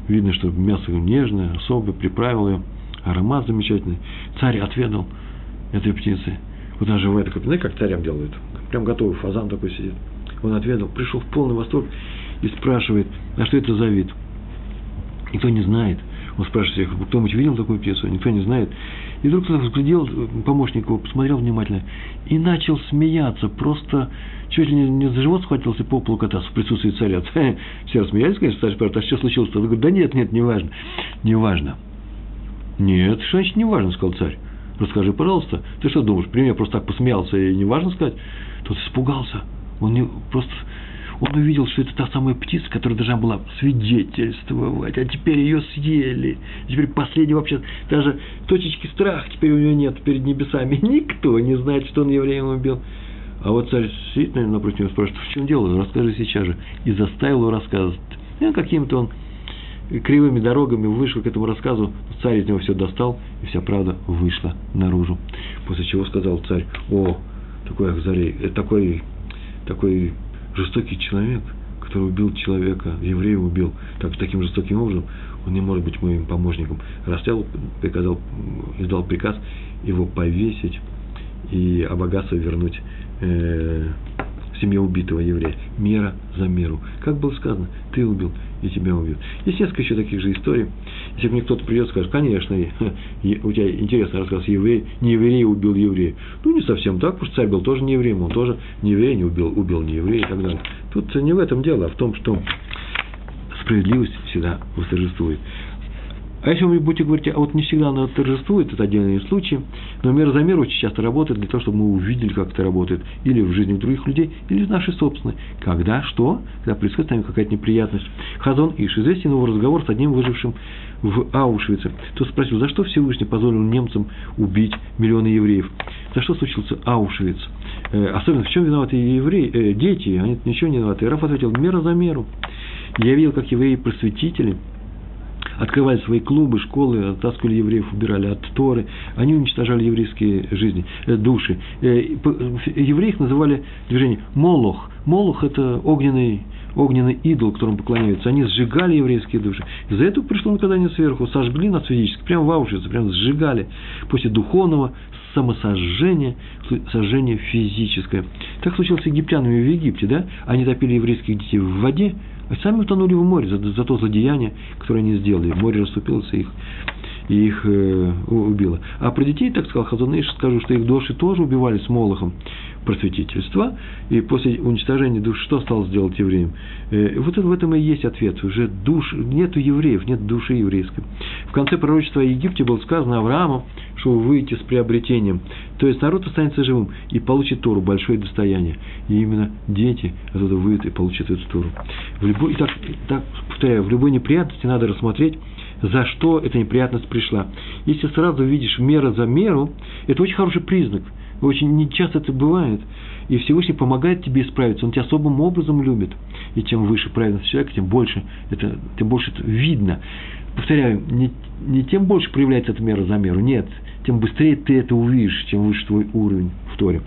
Видно, что мясо нежное, особое, приправил ее, аромат замечательный. Царь отведал этой птицы. Вот она живая такая, знаете, как царям делают? Прям готовый фазан такой сидит. Он отведал, пришел в полный восторг и спрашивает, а что это за вид? Никто не знает. Он спрашивает всех, кто-нибудь видел такую птицу? Никто не знает. И вдруг кто-то взглядел, помощник его посмотрел внимательно и начал смеяться. Просто чуть ли не за живот схватился и по полу катался в присутствии царя. Все рассмеялись, конечно, царь спрашивает, а что случилось-то? Он говорит, да нет, нет, не важно. Не важно. Нет, что значит не важно, сказал царь. Расскажи, пожалуйста. Ты что думаешь, при мне просто так посмеялся и не важно сказать? Тот испугался. Он не, просто... Он увидел, что это та самая птица, которая должна была свидетельствовать, а теперь ее съели. Теперь последний вообще, даже точечки страха теперь у него нет перед небесами. Никто не знает, что он евреем убил. А вот царь сидит, наверное, напротив него, спрашивает, в чем дело, расскажи сейчас же. И заставил его рассказывать. Ну, какими-то он кривыми дорогами вышел к этому рассказу, царь из него все достал, и вся правда вышла наружу. После чего сказал царь, о, такой Ахзарей, такой, такой... жестокий человек, который убил человека, еврея убил, так, таким жестоким образом, он не может быть моим помощником. Расстрелял, приказал, издал приказ его повесить и а богатство вернуть э, семье убитого еврея. Мера за меру. Как было сказано, ты убил, и тебя убьют. Есть несколько еще таких же историй. Если мне кто-то придет и скажет, конечно, у тебя интересный рассказ, еврей, не еврей убил еврея. Ну, не совсем так, потому что царь был тоже не евреем, он тоже не еврей, не убил, убил не еврея и так далее. Тут не в этом дело, а в том, что справедливость всегда восторжествует. А если вы будете говорить, а вот не всегда она торжествует, это отдельные случаи, но мера за меру очень часто работает для того, чтобы мы увидели, как это работает, или в жизни других людей, или в нашей собственной. Когда что? Когда происходит с нами какая-то неприятность. Хазон Иш известен его разговор с одним выжившим в Аушвице. Тот спросил, за что Всевышний позволил немцам убить миллионы евреев? За что случился Аушвиц? Э, особенно в чем виноваты евреи, э, дети, они ничего не виноваты. Раф ответил, мера за меру. Я видел, как евреи-просветители открывали свои клубы, школы, оттаскивали евреев, убирали от Торы. Они уничтожали еврейские жизни, души. Евреев называли движение Молох. Молох – это огненный огненный идол, которому поклоняются, они сжигали еврейские души. Из-за этого пришло наказание сверху, сожгли нас физически, прямо в Аушвице, прямо сжигали, после духовного самосожжения, сожжение физическое. Так случилось с египтянами в Египте, да? Они топили еврейских детей в воде, а сами утонули в море за, за то злодеяние, которое они сделали. Море расступилось и их, и их э, убило. А про детей, так сказал Хазон Иш, скажу, что их души тоже убивали с молохом просветительства. И после уничтожения душ что стало сделать евреем? Э, вот в этом и есть ответ. Уже душ, нету евреев, нет души еврейской. В конце пророчества о Египте было сказано Аврааму, что вы выйдете с приобретением. То есть народ останется живым и получит Тору, большое достояние. И именно дети оттуда выйдут и получат эту Тору. В любой, и так, так, повторяю, в любой неприятности надо рассмотреть, за что эта неприятность пришла. Если сразу видишь мера за меру, это очень хороший признак. Очень нечасто это бывает. И Всевышний помогает тебе исправиться. Он тебя особым образом любит. И чем выше праведность человека, тем больше это, тем больше это видно. Повторяю, не, не тем больше проявляется эта мера за меру. Нет. Тем быстрее ты это увидишь, чем выше твой уровень в Торе.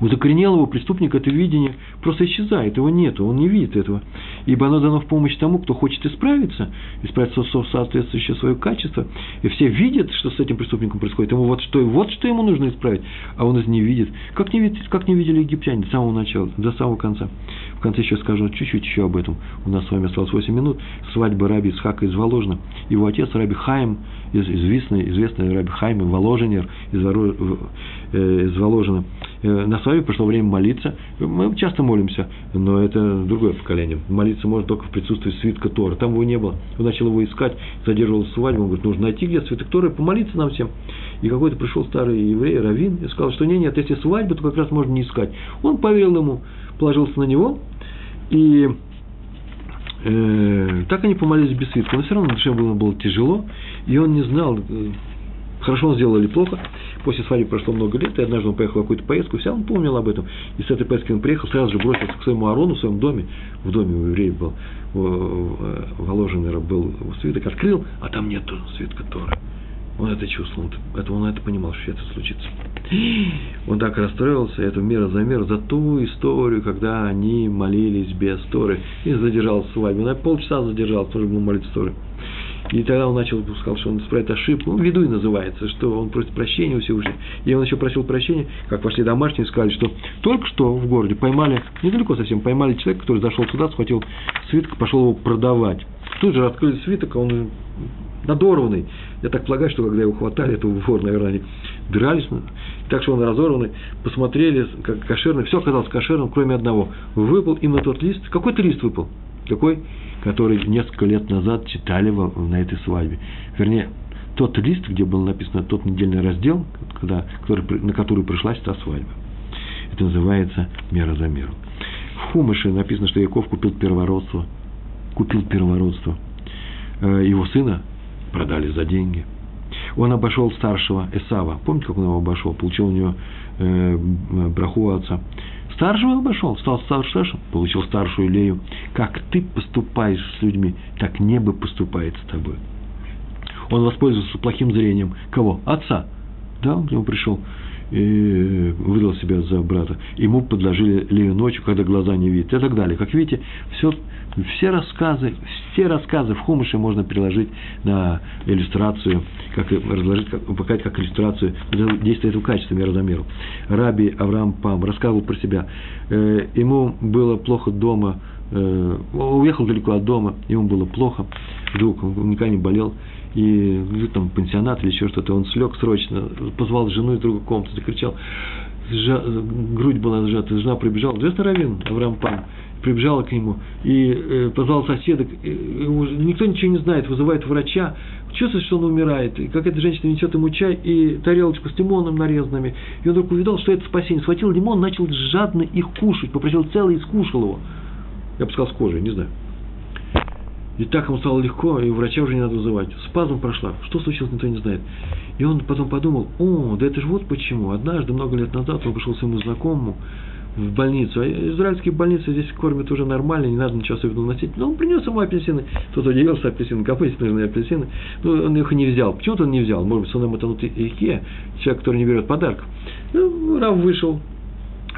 У закоренелого преступника это видение просто исчезает, его нету, он не видит этого. Ибо оно дано в помощь тому, кто хочет исправиться, исправить соответствующее свое качество. И все видят, что с этим преступником происходит. Ему вот что, вот что ему нужно исправить, а он из не видит. Как не, видит, как не видели египтяне с самого начала, до самого конца. В конце еще скажу чуть-чуть еще об этом. У нас с вами осталось восемь минут. Свадьба Раби Исхака из Воложина. Его отец Раби Хайм, известный, известный Раби Хайм, воложенер из, Воро, э, из Воложина. На свадьбе пришло время молиться. Мы часто молимся, но это другое поколение. Молиться можно только в присутствии свитка Торы. Там его не было. Он начал его искать, задерживал свадьбу. Он говорит, нужно найти где свиток Торы, помолиться нам всем. И какой-то пришел старый еврей, раввин, и сказал, что нет, нет, если свадьба, то как раз можно не искать. Он поверил ему, положился на него, и э, так они помолились без свитка. Но все равно на душе было, было тяжело, и он не знал, хорошо он сделал или плохо. После свадьбы прошло много лет, и однажды он поехал в какую-то поездку, все он помнил об этом. И с этой поездки он приехал, сразу же бросился к своему Арону в своем доме, в доме у евреев был, Воложенера был свиток, открыл, а там нет свитка Торы. Он это чувствовал, это, он это понимал, что это случится. Он так расстроился, эту мера за меру, за ту историю, когда они молились без Торы, и задержался свадьбу, на полчаса задержался, нужно было молиться Торы. И тогда он начал, сказал, что он исправит ошибку. Он ведуй называется, что он просит прощения у Всевышнего. И он еще просил прощения, как вошли домашние, сказали, что только что в городе поймали, недалеко совсем, поймали человека, который зашел сюда, схватил свиток, пошел его продавать. Тут же раскрыли свиток, а он надорванный. Я так полагаю, что когда его хватали, этого вор, наверное, они дрались. Так что он разорванный, посмотрели, как кошерный, все оказалось кошерным, кроме одного. Выпал именно тот лист. Какой-то лист выпал. Какой? Который несколько лет назад читали на этой свадьбе. Вернее, тот лист, где было написано тот недельный раздел, когда, который, на который пришлась та свадьба. Это называется «Мера за меру». В Хумыше написано, что Яков купил первородство. Купил первородство. Его сына продали за деньги. Он обошел старшего Эсава. Помните, как он его обошел? Получил у него э, браху отца. Старшего обошел, стал старшим, получил старшую Лею. Как ты поступаешь с людьми, так небо поступает с тобой. Он воспользовался плохим зрением. Кого? Отца. Да, он к нему пришел и выдал себя за брата. Ему подложили Лею ночью, когда глаза не видят, и так далее. Как видите, все, все, рассказы, все рассказы в Хумыше можно переложить на иллюстрацию, как разложить, как, показать как иллюстрацию действия этого качества, мера за меру. Раби Авраам Пам рассказывал про себя. Ему было плохо дома, уехал далеко от дома, ему было плохо, вдруг он никогда не болел. И там пансионат или еще что-то, он слег срочно, позвал жену из другой комнаты, закричал, сжа... грудь была сжата, жена прибежала, известный раввин Авраам Пам, прибежала к нему и э, позвал соседок, и, и, никто ничего не знает, вызывает врача, чувствует, что он умирает, и какая-то женщина несет ему чай и тарелочку с лимоном нарезанными, и он вдруг увидел, что это спасение, схватил лимон, начал жадно их кушать, попросил целый и скушал его, я бы сказал, с кожей, не знаю. И так ему стало легко, и врача уже не надо вызывать. Спазм прошла. Что случилось, никто не знает. И он потом подумал, о, да это же вот почему. Однажды, много лет назад, он пошел своему знакомому в больницу. А израильские больницы здесь кормят уже нормально, не надо ничего особенного носить. Но он принес ему апельсины. Тот удивился, апельсины, копать нужны апельсины. Ну, он их и не взял. Почему-то он не взял. Может быть, он ему тонут Икеа, человек, который не берет подарок. Ну, Рав вышел.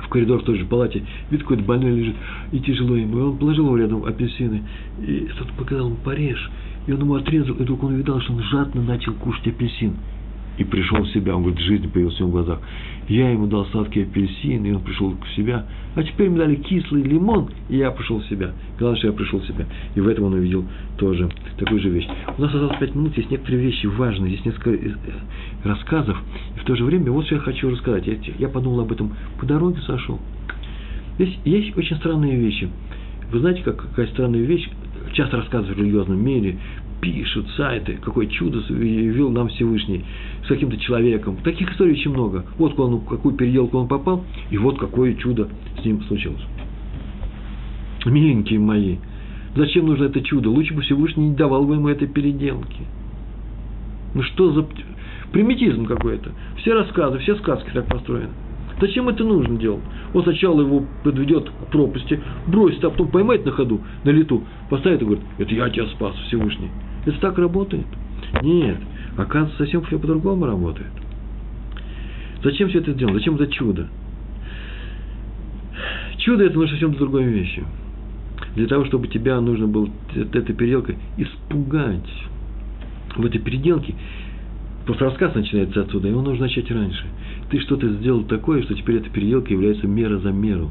в коридор в той же палате, видит, какой-то больной лежит, и тяжело ему. И он положил ему рядом апельсины, и кто-то показал ему: порежь. И он ему отрезал, и только он увидал, что он жадно начал кушать апельсин. И пришел в себя. Он говорит, жизнь появилась в его глазах. Я ему дал сладкий апельсин, и он пришел в себя. А теперь мне дали кислый лимон, и я пришел в себя. Главное, что я пришел в себя. И в этом он увидел тоже такую же вещь. У нас осталось пять минут, есть некоторые вещи важные, есть несколько рассказов. И в то же время, вот что я хочу рассказать. Я, я подумал об этом по дороге, сошел. Здесь есть очень странные вещи. Вы знаете, как, какая странная вещь? Часто рассказывают в религиозном мире, пишут сайты, какое чудо явил нам Всевышний с каким-то человеком. Таких историй очень много. Вот он, в какую переделку он попал, и вот какое чудо с ним случилось. Миленькие мои, зачем нужно это чудо? Лучше бы Всевышний не давал бы ему этой переделки. Ну что за примитивизм какой-то? Все рассказы, все сказки так построены. Зачем это нужно делать? Он сначала его подведет к пропасти, бросит, а потом поймает на ходу, на лету, поставит и говорит: это я тебя спас, Всевышний. Это так работает? Нет. Оказывается, совсем все по-другому работает. Зачем все это делать? Зачем это чудо? Чудо – это нужно совсем другой вещью. Для того, чтобы тебя нужно было этой переделкой испугать. В этой переделке просто рассказ начинается отсюда, его нужно начать раньше. Ты что-то сделал такое, что теперь эта переделка является мера за меру.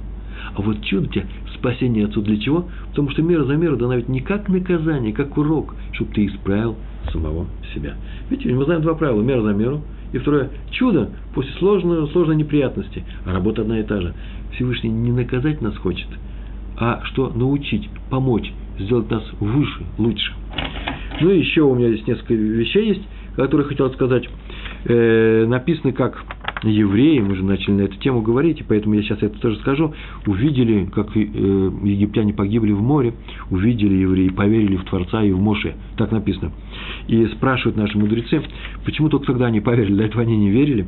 А вот чудо тебе, спасение отсюда для чего? Потому что мера за меру дана ведь не как наказание, как урок, чтобы ты исправил самого себя. Видите, мы знаем два правила: мера за меру. И второе, чудо после сложной, сложной неприятности. А работа одна и та же. Всевышний не наказать нас хочет, а что? Научить, помочь, сделать нас выше, лучше. Ну и еще у меня здесь несколько вещей есть, которые хотел сказать. Э, написано, как евреи, мы же начали на эту тему говорить, и поэтому я сейчас это тоже скажу, увидели, как египтяне погибли в море, увидели евреи, поверили в Творца и в Моше, так написано. И спрашивают наши мудрецы, почему только тогда они поверили, до этого они не верили,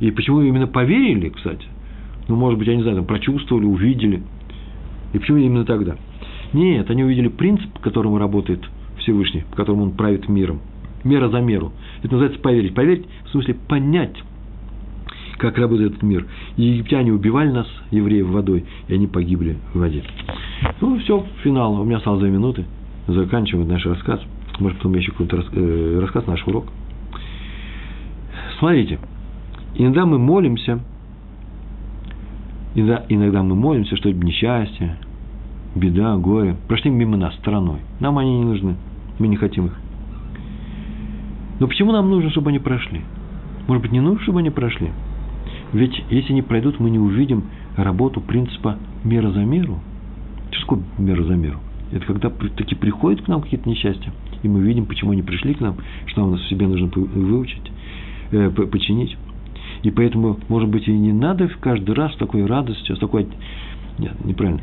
и почему именно поверили, кстати, ну, может быть, я не знаю, там, прочувствовали, увидели, и почему именно тогда? Нет, они увидели принцип, по которому работает Всевышний, по которому он правит миром, мера за меру. Это называется поверить. Поверить, в смысле, понять, как работает этот мир. И египтяне убивали нас, евреев, водой, и они погибли в воде. Ну, все, финал. У меня осталось две минуты. Заканчиваем наш рассказ. Может, потом еще какой-то рас... э, рассказ, наш урок. Смотрите. Иногда мы молимся, иногда, иногда мы молимся, что несчастье, беда, горе прошли мимо нас стороной. Нам они не нужны. Мы не хотим их. Но почему нам нужно, чтобы они прошли? Может быть, не нужно, чтобы они прошли? Ведь если не пройдут, мы не увидим работу принципа мера за меру. Что такое мера за меру? Это когда таки приходят к нам какие-то несчастья, и мы видим, почему они пришли к нам, что нам в себе нужно выучить, э, починить. И поэтому, может быть, и не надо каждый раз с такой радостью, с такой... Нет, неправильно.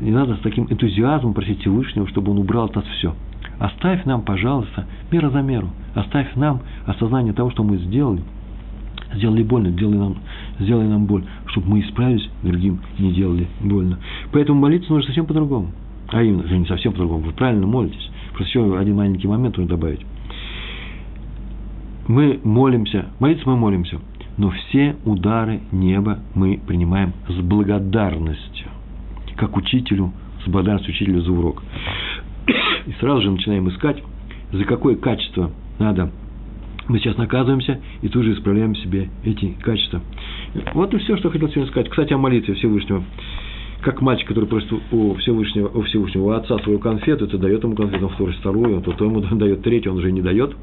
Не надо с таким энтузиазмом просить Всевышнего, чтобы он убрал от нас все. Оставь нам, пожалуйста, мера за меру. Оставь нам осознание того, что мы сделали. Сделали больно, сделай нам, сделай нам боль, чтобы мы исправились, другим не делали больно. Поэтому молиться нужно совсем по-другому. А именно, не совсем по-другому, вы правильно молитесь. Просто еще один маленький момент нужно добавить. Мы молимся, молиться мы молимся, но все удары неба мы принимаем с благодарностью. Как учителю, с благодарностью учителю за урок. И сразу же начинаем искать, за какое качество надо. Мы сейчас наказываемся и тут же исправляем в себе эти качества. Вот и все, что я хотел сегодня сказать. Кстати, о молитве Всевышнего. Как мальчик, который просит у Всевышнего, у Всевышнего, у отца свою конфету, это дает ему конфету, он просит вторую, то ему дает третью, он уже не дает.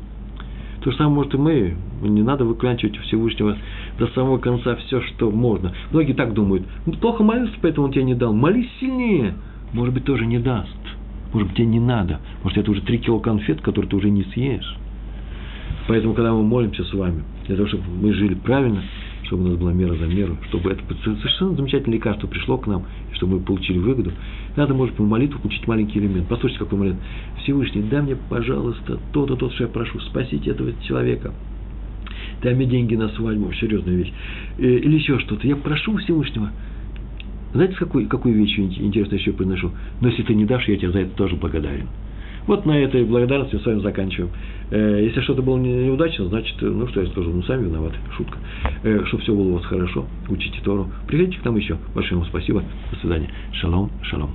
То же самое, может, и мы. Не надо выклянчивать у Всевышнего до самого конца все, что можно. Многие так думают. Ну, плохо молился, поэтому он тебе не дал. Молись сильнее. Может быть, тоже не даст. Может быть, тебе не надо. Может, это уже три кило конфет, которые ты уже не съешь. Поэтому, когда мы молимся с вами, для того, чтобы мы жили правильно, чтобы у нас была мера за меру, чтобы это совершенно замечательное лекарство пришло к нам, и чтобы мы получили выгоду, надо, может, по молитву включить маленький элемент. Послушайте, какой момент. Всевышний, дай мне, пожалуйста, то-то, то, что я прошу, спасите этого человека. Дай мне деньги на свадьбу, серьезная вещь. Или еще что-то. Я прошу Всевышнего. Знаете, какую, какую вещь интересную еще приношу? Но если ты не дашь, я тебе за это тоже благодарен. Вот на этой благодарности с вами заканчиваем. Если что-то было неудачно, значит, ну что я скажу, ну сами виноваты, шутка. Чтобы все было у вас хорошо, учите Тору. Приходите к нам еще. Большое вам спасибо. До свидания. Шалом, шалом.